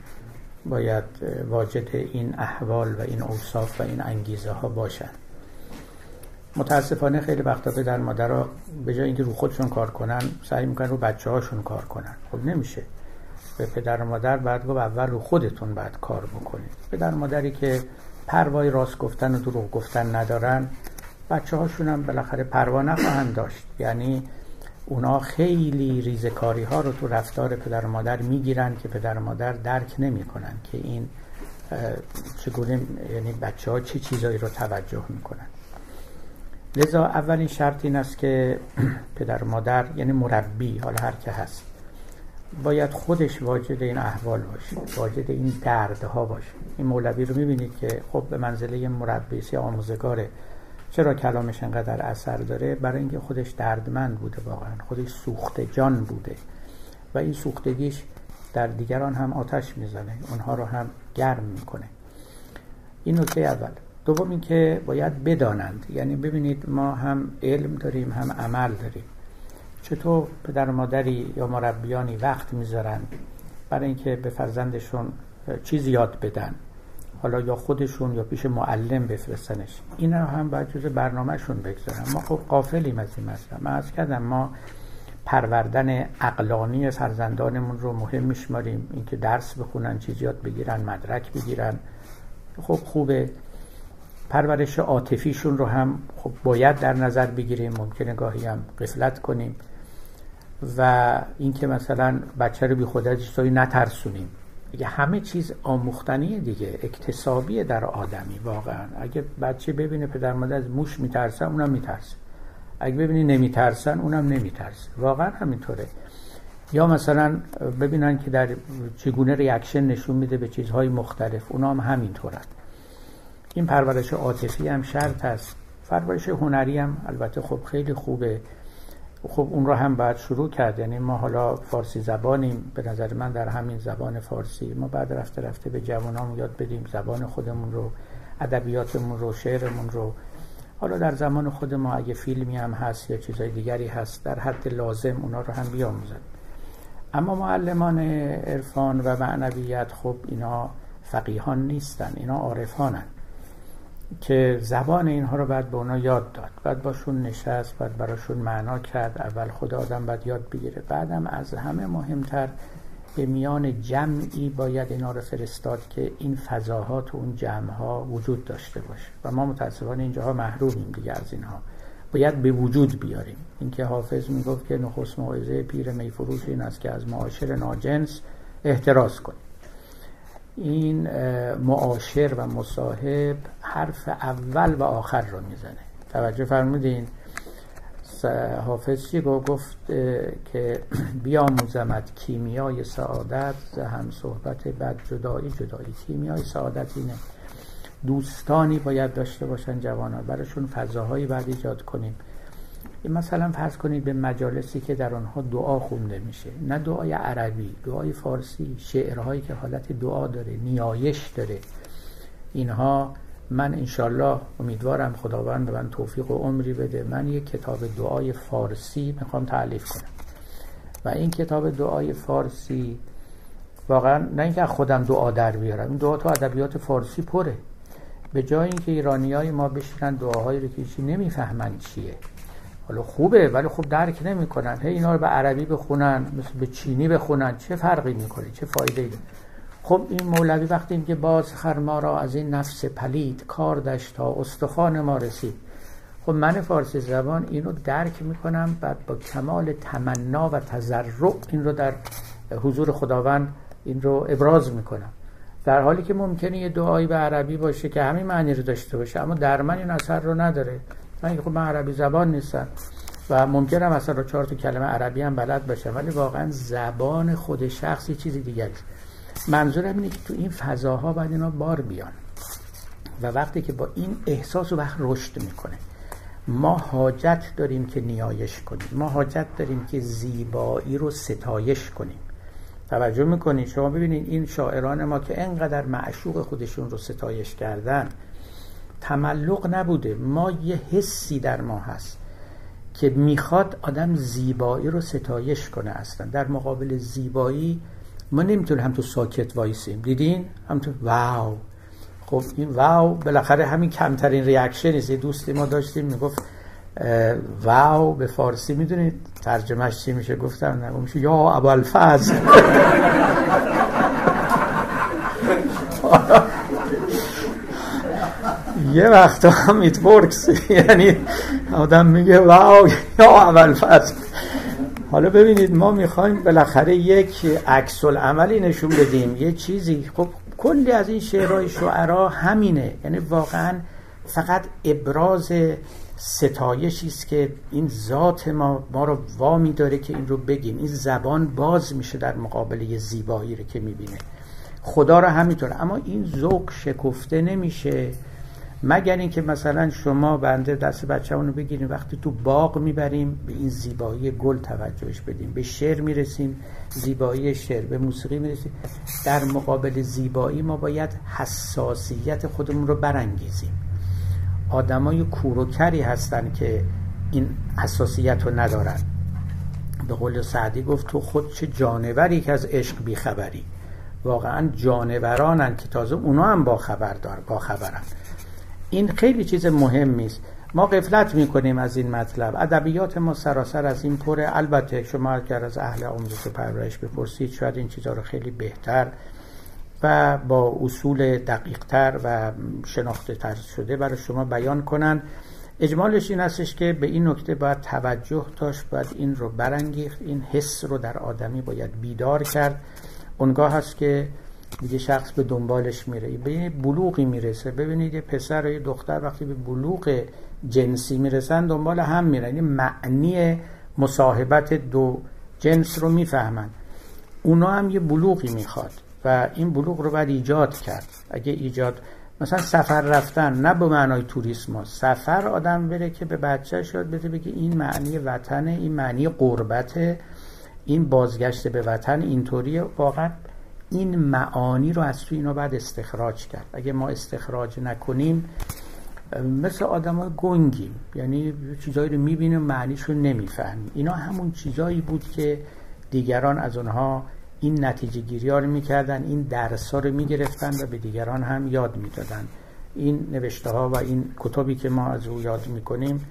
باید واجد این احوال و این اوصاف و این انگیزه ها باشن. متاسفانه خیلی وقتا پدر مادرها به جای اینکه رو خودشون کار کنن سعی میکنن رو بچه هاشون کار کنن. خب نمیشه. به پدر مادر باید گفت اول رو خودتون باید کار بکنید. پدر مادری که پروای راست گفتن و دروغ گفتن ندارن، بچه هاشون هم بالاخره پروا نخواهند داشت. یعنی اونا خیلی ریزکاری ها رو تو رفتار پدر مادر میگیرن که پدر مادر درک نمی کنن که این چگونه، یعنی بچه ها چه چیزایی رو توجه میکنن. لذا اولین شرط این است که پدر مادر یعنی مربی، حالا هر که هست، باید خودش واجد این احوال باشه، واجد این دردها باشه. این مولوی رو میبینید که خب به منزله مربیسی آموزگاره. چرا کلامش انقدر اثر داره؟ برای اینکه خودش دردمند بوده، واقعا خودش سوخته جان بوده و این سوختگیش در دیگران هم آتش میزنه، اونها رو هم گرم میکنه. این نکته اول. دوم این که باید بدانند، یعنی ببینید ما هم علم داریم هم عمل داریم. چطور پدر مادری یا مربیانی وقت میذارن برای اینکه به فرزندشون چیز یاد بدن، حالا یا خودشون یا پیش معلم بفرستنش، این رو هم باید جز برنامهشون بگذارن. ما خب غافلیم از این مسئله. من عرض کردم ما پروردن عقلانی فرزندانمون رو مهم میشماریم، اینکه درس بخونن، چیز یاد بگیرن، مدرک بگیرن، خب خوبه. پرورش عاطفیشون رو هم خب باید در نظر بگیریم، ممکنه گاهی هم غفلت کنیم. و اینکه مثلا بچه رو بی خودش نترسونیم. دیگه همه چیز آموختنیه دیگه، اکتسابیه در آدمی واقعا. اگه بچه ببینه پدر مادر از موش میترسن، اونم میترسه. اگه ببینه نمیترسن، اونم نمیترسه. واقعا همینطوره. یا مثلا ببینن که در چگونه ریاکشن نشون میده به چیزهای مختلف، اونام هم همینطوره. این پرورش عاطفی هم شرط است. پرورش هنری هم البته خب خیلی خوبه. خب اون رو هم باید شروع کرد. یعنی ما حالا فارسی زبانیم، به نظر من در همین زبان فارسی ما بعد رفته رفته به جوانامون یاد بدیم زبان خودمون رو، ادبیاتمون رو، شعرمون رو. حالا در زمان خود ما اگه فیلمی هم هست یا چیزای دیگری هست، در حد لازم اونا رو هم بیاموزن. اما معلمان عرفان و معنویت خب اینا فقیهان نیستن، اینا عارفانن که زبان اینها رو بعد به اونا یاد داد، بعد باشون نشست، بعد براشون معنا کرد. اول خود آدم بعد یاد بگیره، بعدم از همه مهمتر به میان جمعی باید اینا رو فرستاد که این فضاها تو اون جمعها وجود داشته باشه و ما متاسفانه اینجاها محرومیم دیگه از اینها. باید به وجود بیاریم. اینکه حافظ میگفت که نخست موعظه پیر میفروش این است که از معاشر ناجنس احتراز کنیم. این معاشر و مصاحب حرف اول و آخر رو میزنه. توجه فرمودین حافظ چی گفت؟ که بیاموزمت کیمیای سعادت، هم صحبت بد جدایی جدایی. کیمیای سعادت اینه. دوستانی باید داشته باشن جوانان، براشون فضاهایی باید ایجاد کنیم. مثلا فرض کنید به مجالسی که در آنها دعا خونده میشه، نه دعای عربی، دعای فارسی، شعرهایی که حالت دعا داره، نیایش داره، اینها من انشالله امیدوارم خداوند به من توفیق و عمری بده، من یک کتاب دعای فارسی میخوام تألیف کنم و این کتاب دعای فارسی واقعا نه اینکه خودم دعا در بیارم، این دعا تو ادبیات فارسی پره. به جای اینکه ایرانیای ما بشینن دعاهایی رو که چی نمیفهمن چیه، حالا خوبه ولی خوب درک نمی کنن، هی اینا رو به عربی بخونن، مثل به چینی بخونن، چه فرقی میکنه؟ چه فایده ای؟ خب این مولوی وقتی که باز خرما را از این نفس پلید کاردش تا استخوان ما رسید، خب من فارسی زبان اینو درک میکنم، بعد با کمال تمنا و تضرع این رو در حضور خداوند این رو ابراز میکنم، در حالی که ممکنه یه دعایی به عربی باشه که همین معنی رو داشته باشه اما در من این اثر رو نداره. من خب من عربی زبان نیستم و ممکنه مثلا چهار تا کلمه عربی هم بلد باشم، ولی واقعا زبان خود شخص یه چیز دیگه است. منظورم اینه که تو این فضاها باید اینا بار بیان و وقتی که با این احساس و وقت رشد میکنه، ما حاجت داریم که نیایش کنیم، ما حاجت داریم که زیبایی رو ستایش کنیم. توجه میکنید شما ببینید این شاعران ما که انقدر معشوق خودشون رو ستایش کردن، تملق نبوده. ما یه حسی در ما هست که میخواد آدم زیبایی رو ستایش کنه. اصلا در مقابل زیبایی ما نمیتونیم هم تو ساکت وایسیم. دیدین؟ هم تو واو. خب این واو بالاخره همین کمترین ریاکشن است. دوست ما داشتیم میگفت واو به فارسی میدونید ترجمهش چی میشه؟ گفتم نه میشه یا ابوالفضل. یه وقت هم ایت ورکس، یعنی آدم میگه واو یا ابوالفضل. حالا ببینید ما میخوایم بالاخره یک عکس العملی نشون بدیم، یه چیزی. خب کلی از این شعرهای شعرا همینه، یعنی واقعا فقط ابراز ستایشی است که این ذات ما ما رو وا می‌داره که این رو بگیم. این زبان باز میشه در مقابل یه زیبایی رو که می‌بینه. خدا رو همینطور. اما این ذوق شکفته نمیشه مگر اینکه مثلا شما بنده دست بچه‌مون رو بگیریم وقتی تو باغ میبریم به این زیبایی گل توجهش بدیم، به شعر میرسیم، زیبایی شعر، به موسیقی میرسیم. در مقابل زیبایی ما باید حساسیت خودمون رو برانگیزیم. آدمای کور و کری هستن که این حساسیت رو ندارن. به قول سعدی گفت تو خود چه جانوری که از عشق بیخبری. واقعا جانورانن که تازه اونا هم با خبر دار با خبرن. این خیلی چیز مهمی است. ما غفلت میکنیم از این مطلب. ادبیات ما سراسر از این پره. البته شما اگر از اهل آموزش و پرورش بپرسید شاید این چیزها رو خیلی بهتر و با اصول دقیق‌تر و شناخته‌تر شده برای شما بیان کنن. اجمالش این هستش که به این نکته باید توجه داشت، باید این رو برانگیخت، این حس رو در آدمی باید بیدار کرد. اونگاه هست که دیگه شخص به دنبالش میره، به بلوغی میرسه. ببینید یه پسر و یه دختر وقتی به بلوغ جنسی میرسن دنبال هم میرن، یعنی معنی مصاحبت دو جنس رو میفهمن. اونا هم یه بلوغی میخواد و این بلوغ رو باید ایجاد کرد. اگه ایجاد مثلا سفر رفتن، نه به معنای توریسم، سفر آدم بره که به بچه‌ش یاد بده بگه این معنی وطنه، این معنی غربته، این بازگشت به وطن اینطوریه. واقعا این معانی رو از توی اینا بعد استخراج کرد. اگه ما استخراج نکنیم مثل آدمای گنگیم، یعنی چیزایی رو میبینیم معنیش رو نمیفهمیم. اینا همون چیزایی بود که دیگران از اونها این نتیجه گیری ها رو میکردن، این درس ها رو میگرفتن و به دیگران هم یاد میدادن. این نوشته ها و این کتابی که ما از او یاد میکنیم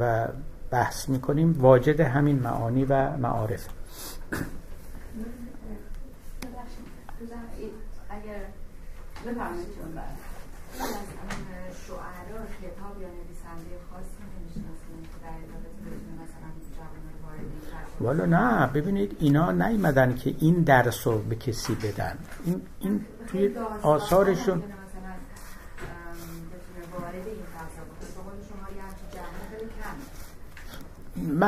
و بحث میکنیم واجد همین معانی و معارف. اگر بفرمایید چون بعد از شعرا کتاب یا نویسنده خاصی نمی‌شناسیم که در ادامه بتونیم مثلا جوانان رو وارد بکنیم؟ والا نه، ببینید اینا نیومدن که این درس رو به کسی بدن. این این توی آثارشون مثلا بتونه وارد این فضا بشه. شما شما یه همچین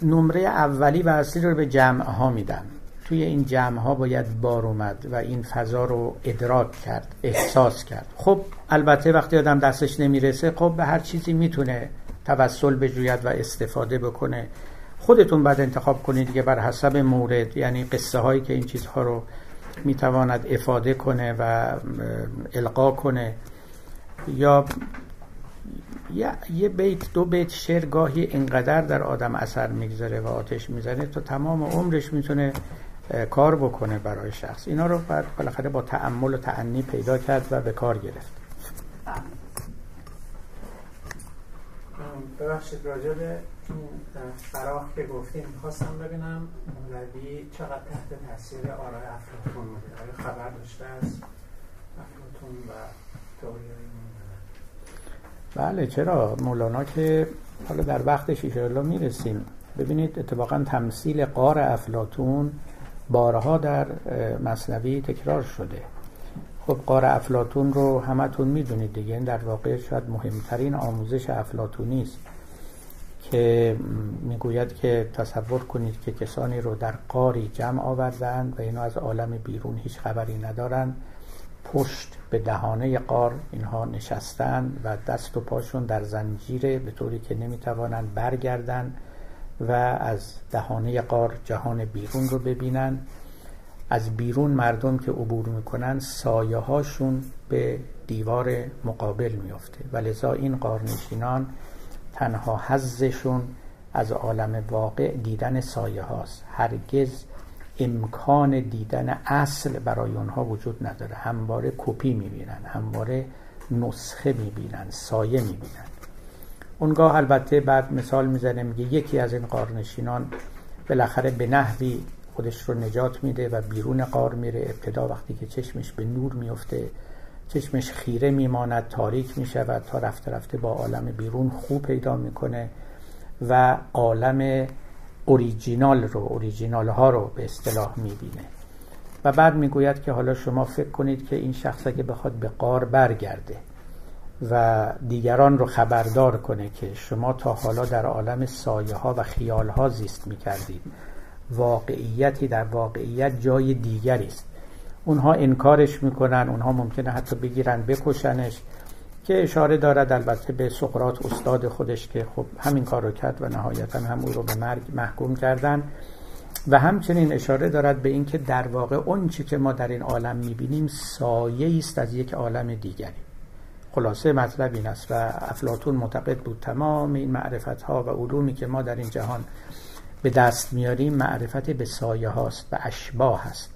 جمعی کم. من نمره اولی و اصلی رو به جمع‌ها میدم. توی این جمع‌ها باید بار اومد و این فضا رو ادراک کرد، احساس کرد. خب البته وقتی آدم دستش نمیرسه خب به هر چیزی میتونه توسل بجوید و استفاده بکنه. خودتون بعد انتخاب کنید که بر حسب مورد، یعنی قصه هایی که این چیزها رو میتواند افاده کنه و القا کنه. یا یه بیت دو بیت شعر گاهی انقدر در آدم اثر میگذاره و آتش میزنه تا تمام عمرش میتونه کار بکنه برای شخص. اینا رو بعد بالاخره با تأمل و تأنی پیدا کرد و به کار گرفت. ببخشید راجع به فراغ که گفتیم میخواستم ببینم مولوی چقدر تحت تاثیر آرای افلاطون بوده. آیا خبر داشته از افلاطون و تئوریای مولوی؟ بله چرا، مولانا که حالا در وقتش ان شاءالله میرسیم. ببینید اتفاقا تمثیل غار افلاطون بارها در مثنوی تکرار شده. خب غار افلاطون رو همتون میدونید دیگه. این در واقع شاید مهمترین آموزش افلاطونی است که میگوید که تصور کنید که کسانی رو در غاری جمع آوردند و اینا از عالم بیرون هیچ خبری ندارند. پشت به دهانه غار اینها نشستند و دست و پاشون در زنجیره به طوری که نمیتوانند برگردند و از دهانه غار جهان بیرون رو ببینن. از بیرون مردم که عبور میکنن سایه هاشون به دیوار مقابل میفته و لذا این غارنشینان تنها حظشون از عالم واقع دیدن سایه هاست. هرگز امکان دیدن اصل برای اونها وجود نداره. همواره کپی میبینن، همواره نسخه میبینن، سایه میبینن. اونگاه البته بعد مثال میزنه، میگه یکی از این غارنشینان بالاخره به نحوی خودش رو نجات میده و بیرون غار میره. ابتدا وقتی که چشمش به نور میفته، چشمش خیره میماند، تاریک میشود تا رفته رفته با عالم بیرون خو پیدا میکنه و عالم اوریجینال رو، اوریجینال ها رو به اصطلاح میبینه. و بعد میگوید که حالا شما فکر کنید که این شخص اگه بخواد به غار برگرده و دیگران رو خبردار کنه که شما تا حالا در عالم سایه ها و خیال ها زیست میکردید، واقعیتی در واقعیت جای دیگری است. اونها انکارش میکنن، اونها ممکنه حتی بگیرن بکشنش، که اشاره دارد البته به سقراط استاد خودش که خب همین کار رو کرد و نهایتا هم او رو به مرگ محکوم کردن. و همچنین اشاره دارد به اینکه در واقع اون چی که ما در این عالم میبینیم سایه است از یک عالم دیگری. خلاصه مطلب این است و افلاطون معتقد بود تمام این معرفت ها و علومی که ما در این جهان به دست میاریم معرفت به سایه هاست و اشباح است.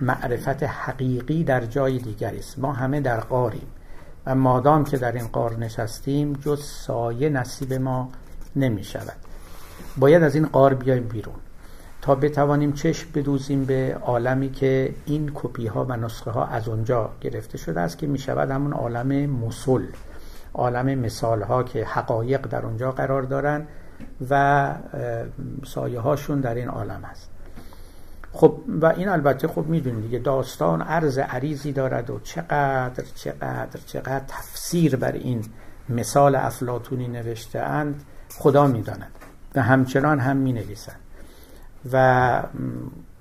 معرفت حقیقی در جای دیگری است. ما همه در غاریم و مادام که در این غار نشستیم جز سایه نصیب ما نمی شود. باید از این غار بیایم بیرون تا بتوانیم چشم بدوزیم به عالمی که این کپی ها و نسخه ها از اونجا گرفته شده است، که می شود همون عالم مسل، عالم مثال ها که حقایق در اونجا قرار دارن و سایه هاشون در این عالم هست. خب و این البته خب میدونید دیگه داستان عرض عریضی دارد و چقدر چقدر چقدر تفسیر بر این مثال افلاطونی نوشته اند خدا میداند و همچنان هم می نویسند. و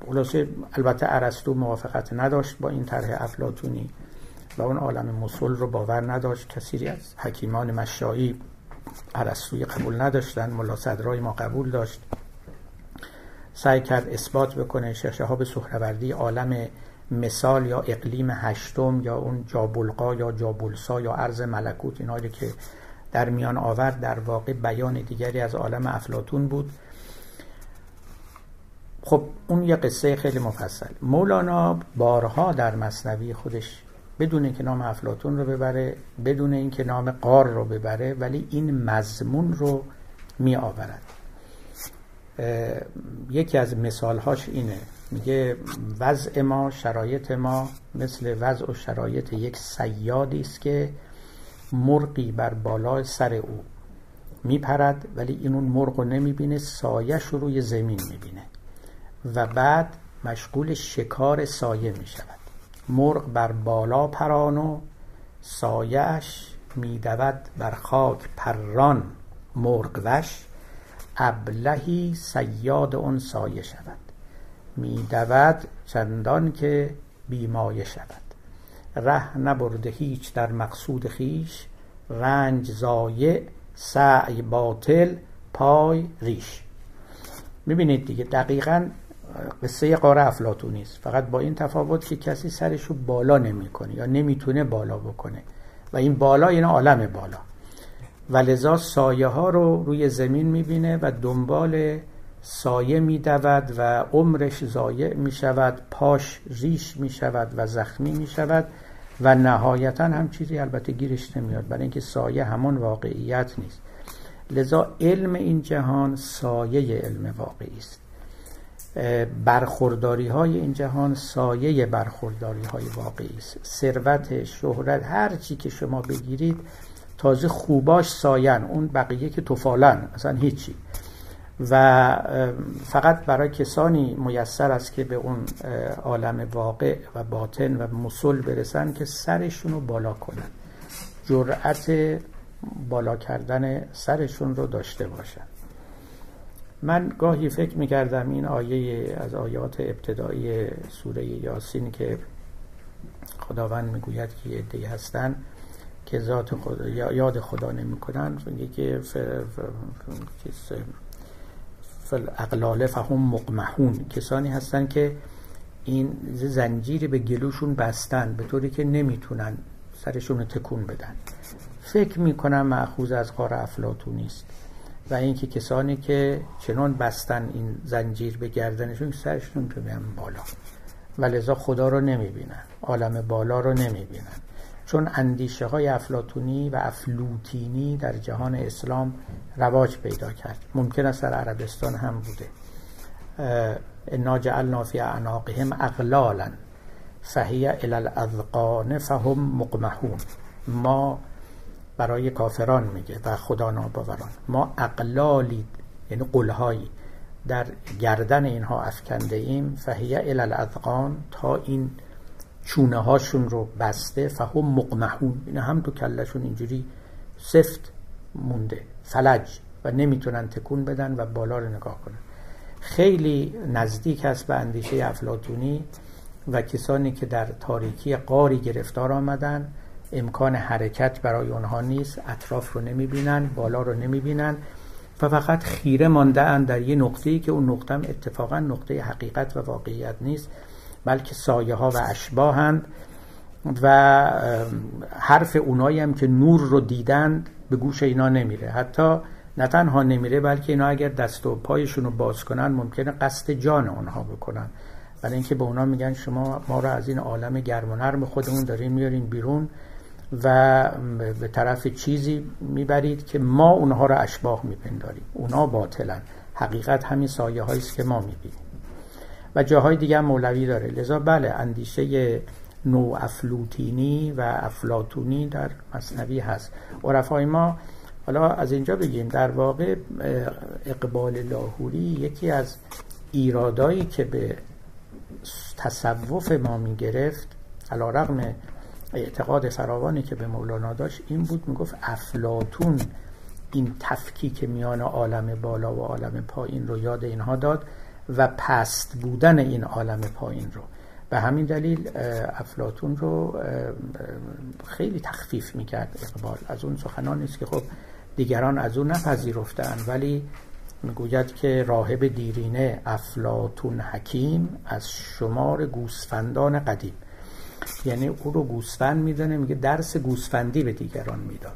خلاصه البته ارسطو موافقت نداشت با این طرح افلاطونی و اون عالم مسل رو باور نداشت. کثیری از حکیمان مشایی ارسطویی قبول نداشتند، ملا صدرای ما قبول داشت، سعی کرد اثبات بکنه. شیخ شهاب سهروردی عالم مثال یا اقلیم هشتم یا اون جابلقا یا جابلسا یا عرض ملکوت، اینا رو که در میان آورد در واقع بیان دیگری از عالم افلاطون بود. خب اون یه قصه خیلی مفصل. مولانا بارها در مثنوی خودش بدون اینکه نام افلاطون رو ببره، بدون اینکه نام غار رو ببره، ولی این مضمون رو می آورد. یکی از مثالهاش اینه، میگه وضع ما، شرایط ما مثل وضع و شرایط یک صیادی است که مرغی بر بالای سر او میپرد، ولی این اون مرغ رو نمیبینه، سایه رو روی زمین میبینه و بعد مشغول شکار سایه میشود. مرغ بر بالا پران و سایهش میدود بر خاک پران مرغ وش، ابلهی صیاد اون سایه شود، میدود چندان که بیمایه شود. ره نبرده هیچ در مقصود خیش، رنج زایع سعی باطل پای ریش. میبینید دیگه دقیقاً قصه غار افلاطونی است، فقط با این تفاوت که کسی سرشو بالا نمیکنه یا نمیتونه بالا بکنه و این بالا یعنی عالم بالا، و لذا سایه ها رو روی زمین میبینه و دنبال سایه میدود و عمرش ضایع میشود، پاش ریش میشود و زخمی میشود و نهایتا هم چیزی البته گیرش نمیاد، برای اینکه سایه همون واقعیت نیست. لذا علم این جهان سایه علم واقعی است، برخورداری های این جهان سایه برخورداری های واقعی است. ثروت، شهرت، هر چی که شما بگیرید تازه خوباش سایه‌ن، اون بقیه که طفالن، اصلا هیچی. و فقط برای کسانی میسر است که به اون عالم واقع و باطن و مسل برسن که سرشون رو بالا کنن، جرأت بالا کردن سرشون رو داشته باشن. من گاهی فکر می‌کردم این آیه از آیات ابتدایی سوره یاسین که خداوند میگوید که یه عده‌ای هستن که ذات خدا، یاد خدا نمی کنن، میگه که فل اقلاله فهم مقمحون، کسانی هستن که این زنجیری به گلوشون بستن به طوری که نمیتونن سرشون رو تکون بدن. فکر میکنم مأخوذ از قار افلاطونی است و اینکه کسانی که چنان بستن این زنجیر به گردنشون سرشون رو میان بالا و لذا خدا رو نمیبینن، عالم بالا رو نمیبینن، چون اندیشه های افلاطونی و افلوطینی در جهان اسلام رواج پیدا کرد. ممکن است در عربستان هم بوده. انا جعلنا فی اعناقهم اغلالا فهی الی الاذقان فهم مقمحون. ما برای کافران میگه و خدا ناباوران، ما اقلالی یعنی قلهایی در گردن اینها افکنده ایم، فهی الی الاذقان تا این چونه هاشون رو بسته، فهم مقمحون، اینا هم تو کلشون اینجوری سفت مونده، فلج، و نمیتونن تکون بدن و بالا رو نگاه کنن. خیلی نزدیک است به اندیشه افلاطونی و کسانی که در تاریکی غاری گرفتار آمدن، امکان حرکت برای اونها نیست، اطراف رو نمیبینن، بالا رو نمیبینن و فقط خیره مانده اند در یه نقطه‌ای که اون نقطه هم اتفاقا نقطه حقیقت و واقعیت نیست، بلکه سایه ها و اشباهند و حرف اونایی هم که نور رو دیدند به گوش اینا نمیره. حتی نه تنها نمیره، بلکه اینا اگر دست و پایشون رو باز کنن ممکنه قصد جان اونها بکنن، برای اینکه به اونا میگن شما ما رو از این عالم گرم و نرم خودمون دارین میارین بیرون و به طرف چیزی میبرید که ما اونها رو اشباح میپنداریم. اونا باطلن، حقیقت همین سایه هایی است که ما میبینیم. و جاهای دیگه مولوی داره. لذا بله، اندیشه نو افلوطینی و افلاطونی در مثنوی هست. عرفای ما، حالا از اینجا بگیم، در واقع اقبال لاهوری یکی از ایرادایی که به تصوف ما می گرفت، علی رغم اعتقاد فراوانی که به مولانا داشت، این بود، می گفت افلاطون این تفکیک میان عالم بالا و عالم پایین رو یاد اینها داد و پست بودن این عالم پایین رو. به همین دلیل افلاطون رو خیلی تخفیف میکرد اقبال. از اون سخنان است که خب دیگران از اون نپذیرفتن، ولی میگوید که راهب دیرینه افلاطون حکیم از شمار گوسفندان قدیم، یعنی او رو گوسفند میدونه، میگه درس گوسفندی به دیگران میداد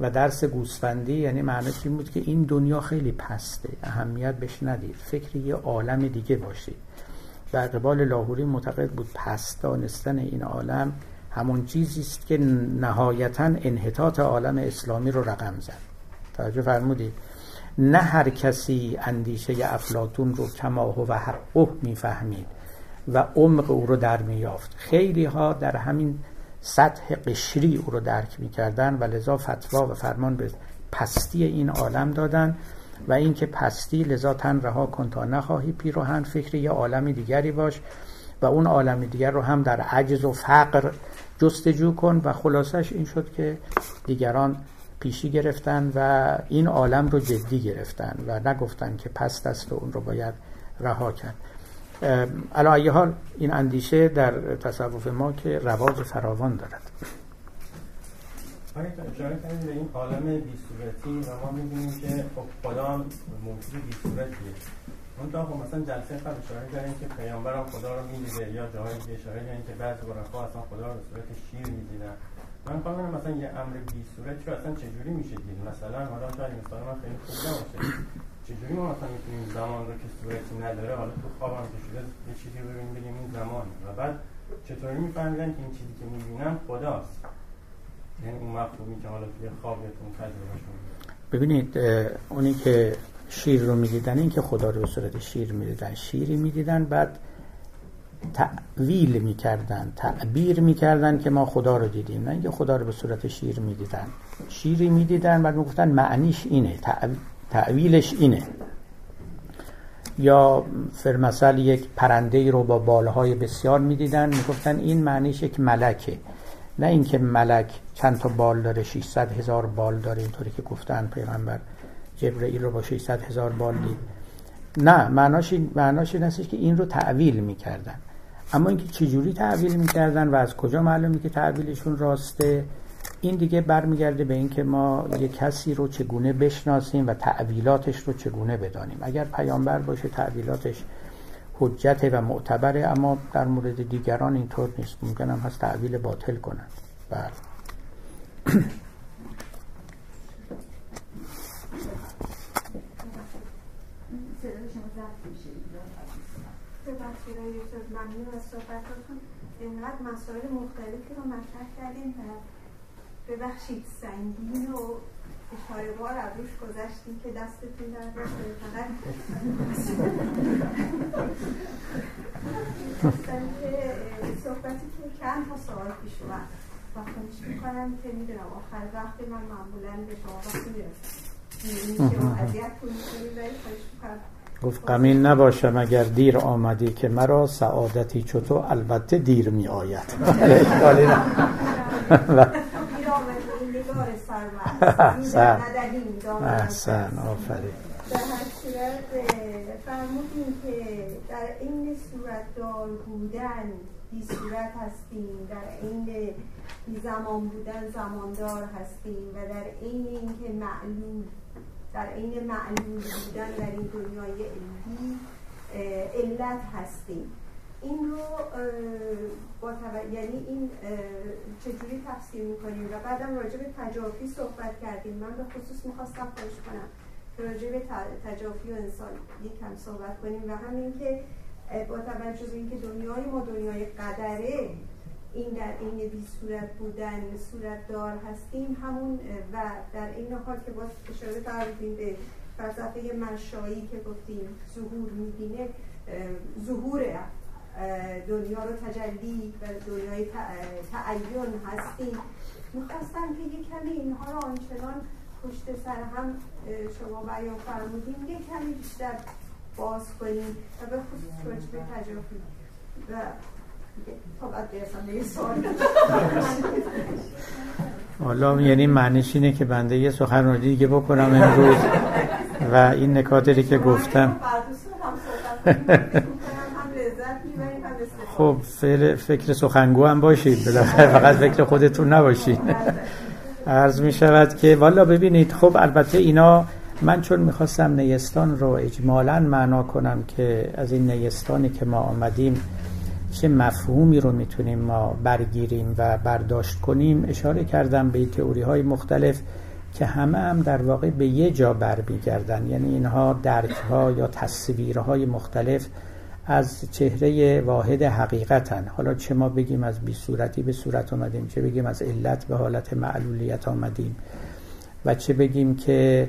و درس گوسفندی یعنی معنیش این بود که این دنیا خیلی پسته، اهمیت بهش ندید، فکر یه عالم دیگه باشید. و اقبال لاهوری معتقد بود پست دانستن این عالم همون چیزی است که نهایتاً انحطاط عالم اسلامی رو رقم زد. توجه فرمودید؟ نه هر کسی اندیشه افلاطون رو کما هو و حقه میفهمید و عمق او رو در میافت. خیلی ها در همین سطح قشری او رو درک میکردن و لذا فتوا و فرمان به پستی این عالم دادن و اینکه پستی لذا تن رها کن تا نخواهی پیراهن، فکر یه عالم دیگری باش و اون عالم دیگر رو هم در عجز و فقر جستجو کن. و خلاصش این شد که دیگران پیشی گرفتن و این عالم رو جدی گرفتن و نگفتن که پست است و اون رو باید رها کرد. علی ای حال این اندیشه در تصوف ما که رواج فراوان دارد. همینطور اشاره کردیم به این عالم بی‌صورتی و ما می‌بینیم که خب خدا هم موجود بی‌صورتیه. منتها خب مثلا جلسه قبل اشاره کردیم که پیامبر هم خدا رو می‌دیده، یا جاهایی که اشاره کردیم که بعضی عرفا اصلا خدا رو به صورت شیر می‌دیدن. من فکر می‌کنم مثلا یه امر بی‌صورتی رو اصلا چجوری میشه دید؟ مثلا حالا تا این مثال من خیلی خوب نباشه، چجوری ما مثلا می‌تونیم زمان رو که صورتی نداره، حالا تو خواب هم که شده یه چیزی رو ببینیم بگیم این زمان، و بعد چطوری می‌فهمیدن که این چیزی که می‌بینم خداست؟ یعنی اون مفهومی که حالا توی خوابتون تجربهشون ببینید، اونی که شیر رو می‌دیدن، این که خدا رو به صورت شیر می‌دیدن، شیری می‌دیدن، بعد تأویل می‌کردن، تعبیر می‌کردن که ما خدا رو دیدیم، نه اینکه خدا رو به صورت شیر می‌دیدن. شیری می‌دیدن بعد می‌گفتن معنیش اینه، تأویلش اینه. یا فرمثل یک پرنده‌ای رو با بالهای بسیار می‌دیدن، می‌گفتن این معنیش یک ملکه، نه اینکه ملک چند تا بال داره، ششصد هزار بال داره، اینطوری که گفتن پیغمبر جبرئیل رو با ششصد هزار بال دید. نه، معناش معناش این است که این رو تأویل می‌کردن. اما اینکه چجوری تأویل می‌کردن و از کجا معلومه که تأویلشون راسته، این دیگه برمیگرده به اینکه ما یک کسی رو چگونه بشناسیم و تأویلاتش رو چگونه بدانیم. اگر پیامبر باشه تأویلاتش حجته و معتبره، اما در مورد دیگران اینطور نیست، ممکن هم هست تعویل باطل کنند بله. ممنون از صحبتاتون. اینقدر مسائل مختلفی رو مطرح کردیم و ببخشید سنگین و اشاره بار از روش گذشتیم که دستتون در بسته. فقط صحبتی که چند تا سوال پیش اومد و خونش میکنم که میدونم آخر وقتی من معمولاً به شما وقتی میرسیم که اذیتتون میکنیم و خواهش میکنم. گفت غمین نباشم اگر دیر آمدی که مرا سعادتی چو تو البته دیر می آید. اشکالی نه. احسن احسن آفرین. در هر صورت فرمودیم که در این صورت دار بودن بی صورت هستیم، در این بی زمان بودن زماندار هستیم و در این اینکه معلوم در این معلوم بودن در این دنیای علمی علت هستیم. این رو با توجه یعنی این چجوری تفسیر می‌کنیم و بعدم راجع به تجافی صحبت کردیم. من به خصوص می‌خواستم خواهش کنم که راجع به تجافی و انسان یکم صحبت کنیم و همین که با توجه به اینکه دنیای ما دنیای قدره، این در این بی صورت بودن صورت دار هستیم همون و در این حال که باز اشاره داریم به فلسفه منشایی که گفتیم ظهور می‌بینه، ظهور دنیا رو تجلی و دنیای تعین هستیم. می‌خواستم که یک کمی اینها رو آنچنان پشت سر هم شما بیان فرمودیم یک کمی بیشتر باز کنیم و به خصوص راجع به تجافی و حالا یعنی معنیش اینه که بنده یه سخنرانی دیگه بکنم امروز و این نکاتی که گفتم خب فکر سخنگو هم باشید، بالاخره فقط فکر خودتون نباشید. عرض می شود که والا ببینید خب البته اینا من چون میخواستم نیستان رو اجمالاً معنا کنم که از این نیستانی که ما آمدیم چه مفهومی رو میتونیم ما برگیریم و برداشت کنیم، اشاره کردم به تئوری های مختلف که همه هم در واقع به یه جا برمیگردن، یعنی اینها درک ها یا تصویرهای مختلف از چهره واحد حقیقتن. حالا چه ما بگیم از بی صورتی به صورت آمدیم، چه بگیم از علت به حالت معلولیت آمدیم و چه بگیم که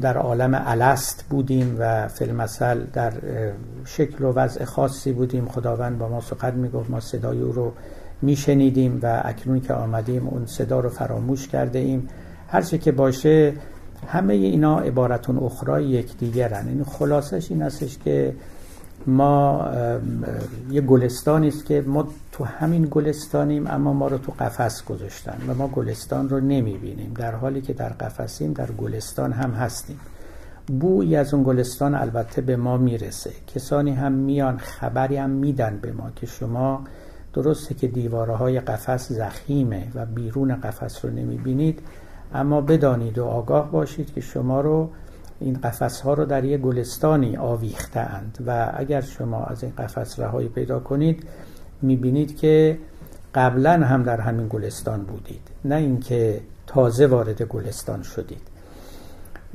در عالم الست بودیم و فی المثل در شکل و وضع خاصی بودیم، خداوند با ما سخن میگفت، ما صدای او رو میشنیدیم و اکنون که آمدیم اون صدا رو فراموش کرده ایم. هرچه که باشه همه اینا عبارتون اخرای یک دیگرن. این خلاصش این استش که ما یه گلستانی است که ما تو همین گلستانیم اما ما رو تو قفس گذاشتن و ما گلستان رو نمیبینیم، در حالی که در قفسیم در گلستان هم هستیم. بویی از اون گلستان البته به ما میرسه، کسانی هم میان خبری هم میدن به ما که شما درسته که دیوارهای قفس زخیمه و بیرون قفس رو نمیبینید اما بدانید و آگاه باشید که شما رو این قفس ها رو در یک گلستانی آویخته اند و اگر شما از این قفس رهایی پیدا کنید میبینید که قبلا هم در همین گلستان بودید، نه اینکه تازه وارد گلستان شدید.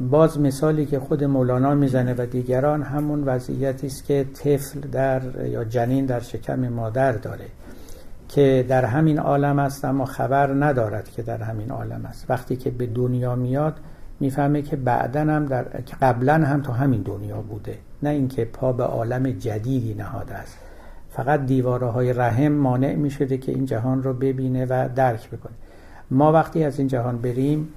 باز مثالی که خود مولانا میزنه و دیگران همون وضعیتی است که طفل در یا جنین در شکم مادر داره که در همین عالم است اما خبر ندارد که در همین عالم است. وقتی که به دنیا میاد میفهمه که بعدن هم در قبلا هم تو همین دنیا بوده، نه اینکه پا به عالم جدیدی نهاده است. فقط دیوارهای رحم مانع میشده که این جهان رو ببینه و درک بکنه. ما وقتی از این جهان بریم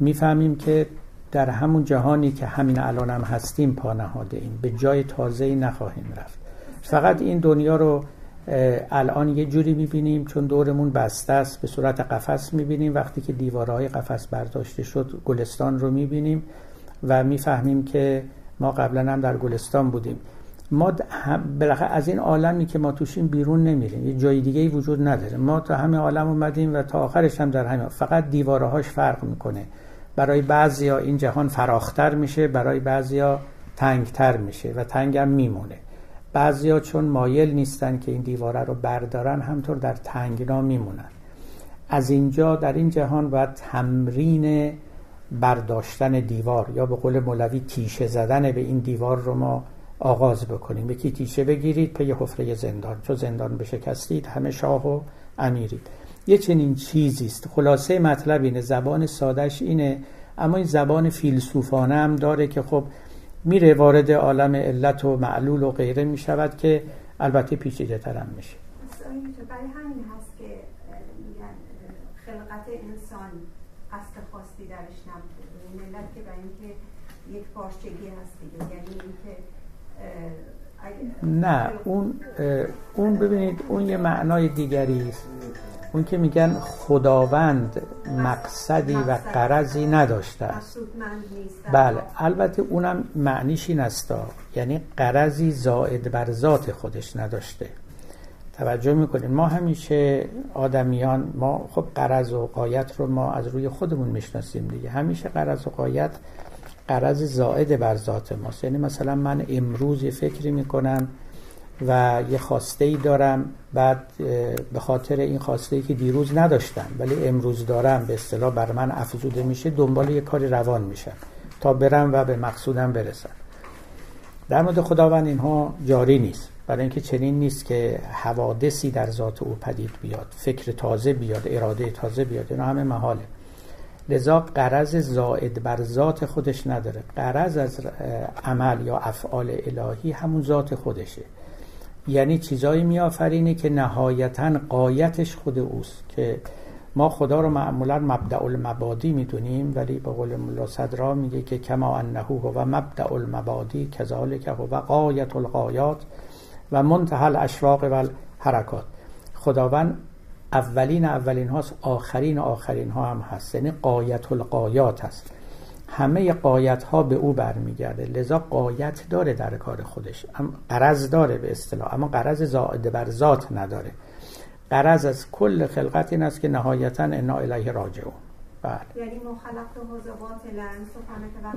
میفهمیم که در همون جهانی که همین الان هم هستیم پا نهاده ایم، به جای تازه‌ای نخواهیم رفت. فقط این دنیا رو الان یه جوری میبینیم چون دورمون بسته است، به صورت قفس میبینیم. وقتی که دیوارهای قفس برداشته شد گلستان رو میبینیم و میفهمیم که ما قبلا هم در گلستان بودیم. ما بالاخره از این عالمی که ما توشیم بیرون نمیریم، یه جای دیگه‌ای وجود نداره. ما تا همه عالم اومدیم و تا آخرش هم در همین، فقط دیوارهاش فرق میکنه. برای بعضیا این جهان فراختر میشه، برای بعضیا تنگتر میشه و تنگم میمونه. بعضیا چون مایل نیستن که این دیواره رو بردارن همطور در تنگنا میمونن. از اینجا در این جهان باید تمرین برداشتن دیوار یا به قول مولوی تیشه زدن به این دیوار رو ما آغاز بکنیم. یکی تیشه بگیرید پی حفره زندان، چون زندان بشکستید همه شاه و امیرید. یه چنین چیزیست. خلاصه مطلب اینه، زبان سادش اینه، اما این زبان فیلسوفانه هم داره که خب میره وارد عالم علت و معلول و غیره میشود که البته پیچیده ترم میشه. برای همین هست که میگن خلقت انسان اصل خواستی درش نبوده، ملت که برای اینکه یک پارچگی هست دیگه، یعنی اینکه نه اون اون ببینید اون یه معنای دیگری است. اون که میگن خداوند مقصدی و غرضی نداشته است. بله البته اونم معنیش این است، یعنی غرضی زائد بر ذات خودش نداشته. توجه میکنین ما همیشه آدمیان ما خب غرض و غایت رو ما از روی خودمون میشناسیم دیگه. همیشه غرض و غایت غرض زائد بر ذات ماست. یعنی مثلا من امروز یه فکری میکنم و یه خواسته‌ای دارم، بعد به خاطر این خواسته‌ای که دیروز نداشتم ولی امروز دارم به اصطلاح بر من افزوده میشه، دنبال یه کاری روان میشم تا برم و به مقصودم برسم. در مورد خداوند اینها جاری نیست، برای اینکه چنین نیست که حوادثی در ذات او پدید بیاد، فکر تازه بیاد، اراده تازه بیاد، اینا همه محاله. لذا غرض زائد بر ذات خودش نداره. غرض از عمل یا افعال الهی همون ذات خودشه، یعنی چیزایی میآفرینه که نهایتاً غایتش خود اوست. که ما خدا رو معمولاً مبدأ المبادی میدونیم، ولی به قول ملا صدرا میگه که کما انه هو مبدأ المبادی کذالک هو غایة الغایات و منتهى الاشواق و الحرکات. خداوند اولین اولین هاست، آخرین آخرین ها هم هست، یعنی غایة الغایات هست. همه غایت ها به او برمیگرده، لذا غایت داره در کار خودش، غرض داره به اصطلاح، اما غرض زائد بر ذات نداره. غرض از کل خلقت این است که نهایتاً انا الیه راجعون. بله یعنی ما خلقته باطلا،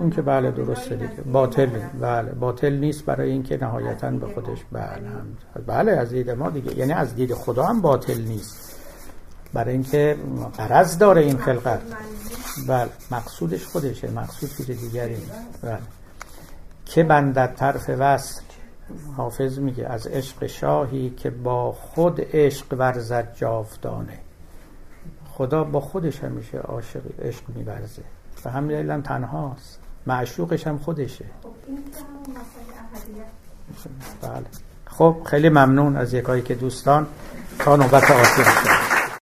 اون که بله درسته دیگه، باطل بله باطل نیست، برای اینکه نهایتاً به خودش بله هم. بله از دید ما دیگه، یعنی از دید خدا هم باطل نیست، برای اینکه غرض داره این خلقت، بله مقصودش خودشه، مقصود چیز دیگری نیست. بله که بندد طرف وصل، حافظ میگه از عشق شاهی که با خود عشق ورزد جاودانه. خدا با خودش همیشه عاشق عشق می‌ورزه و همین علم تنهاست، معشوقش هم خودشه. بله خب خیلی ممنون از یکایی که دوستان تا نوبت آسیب شد.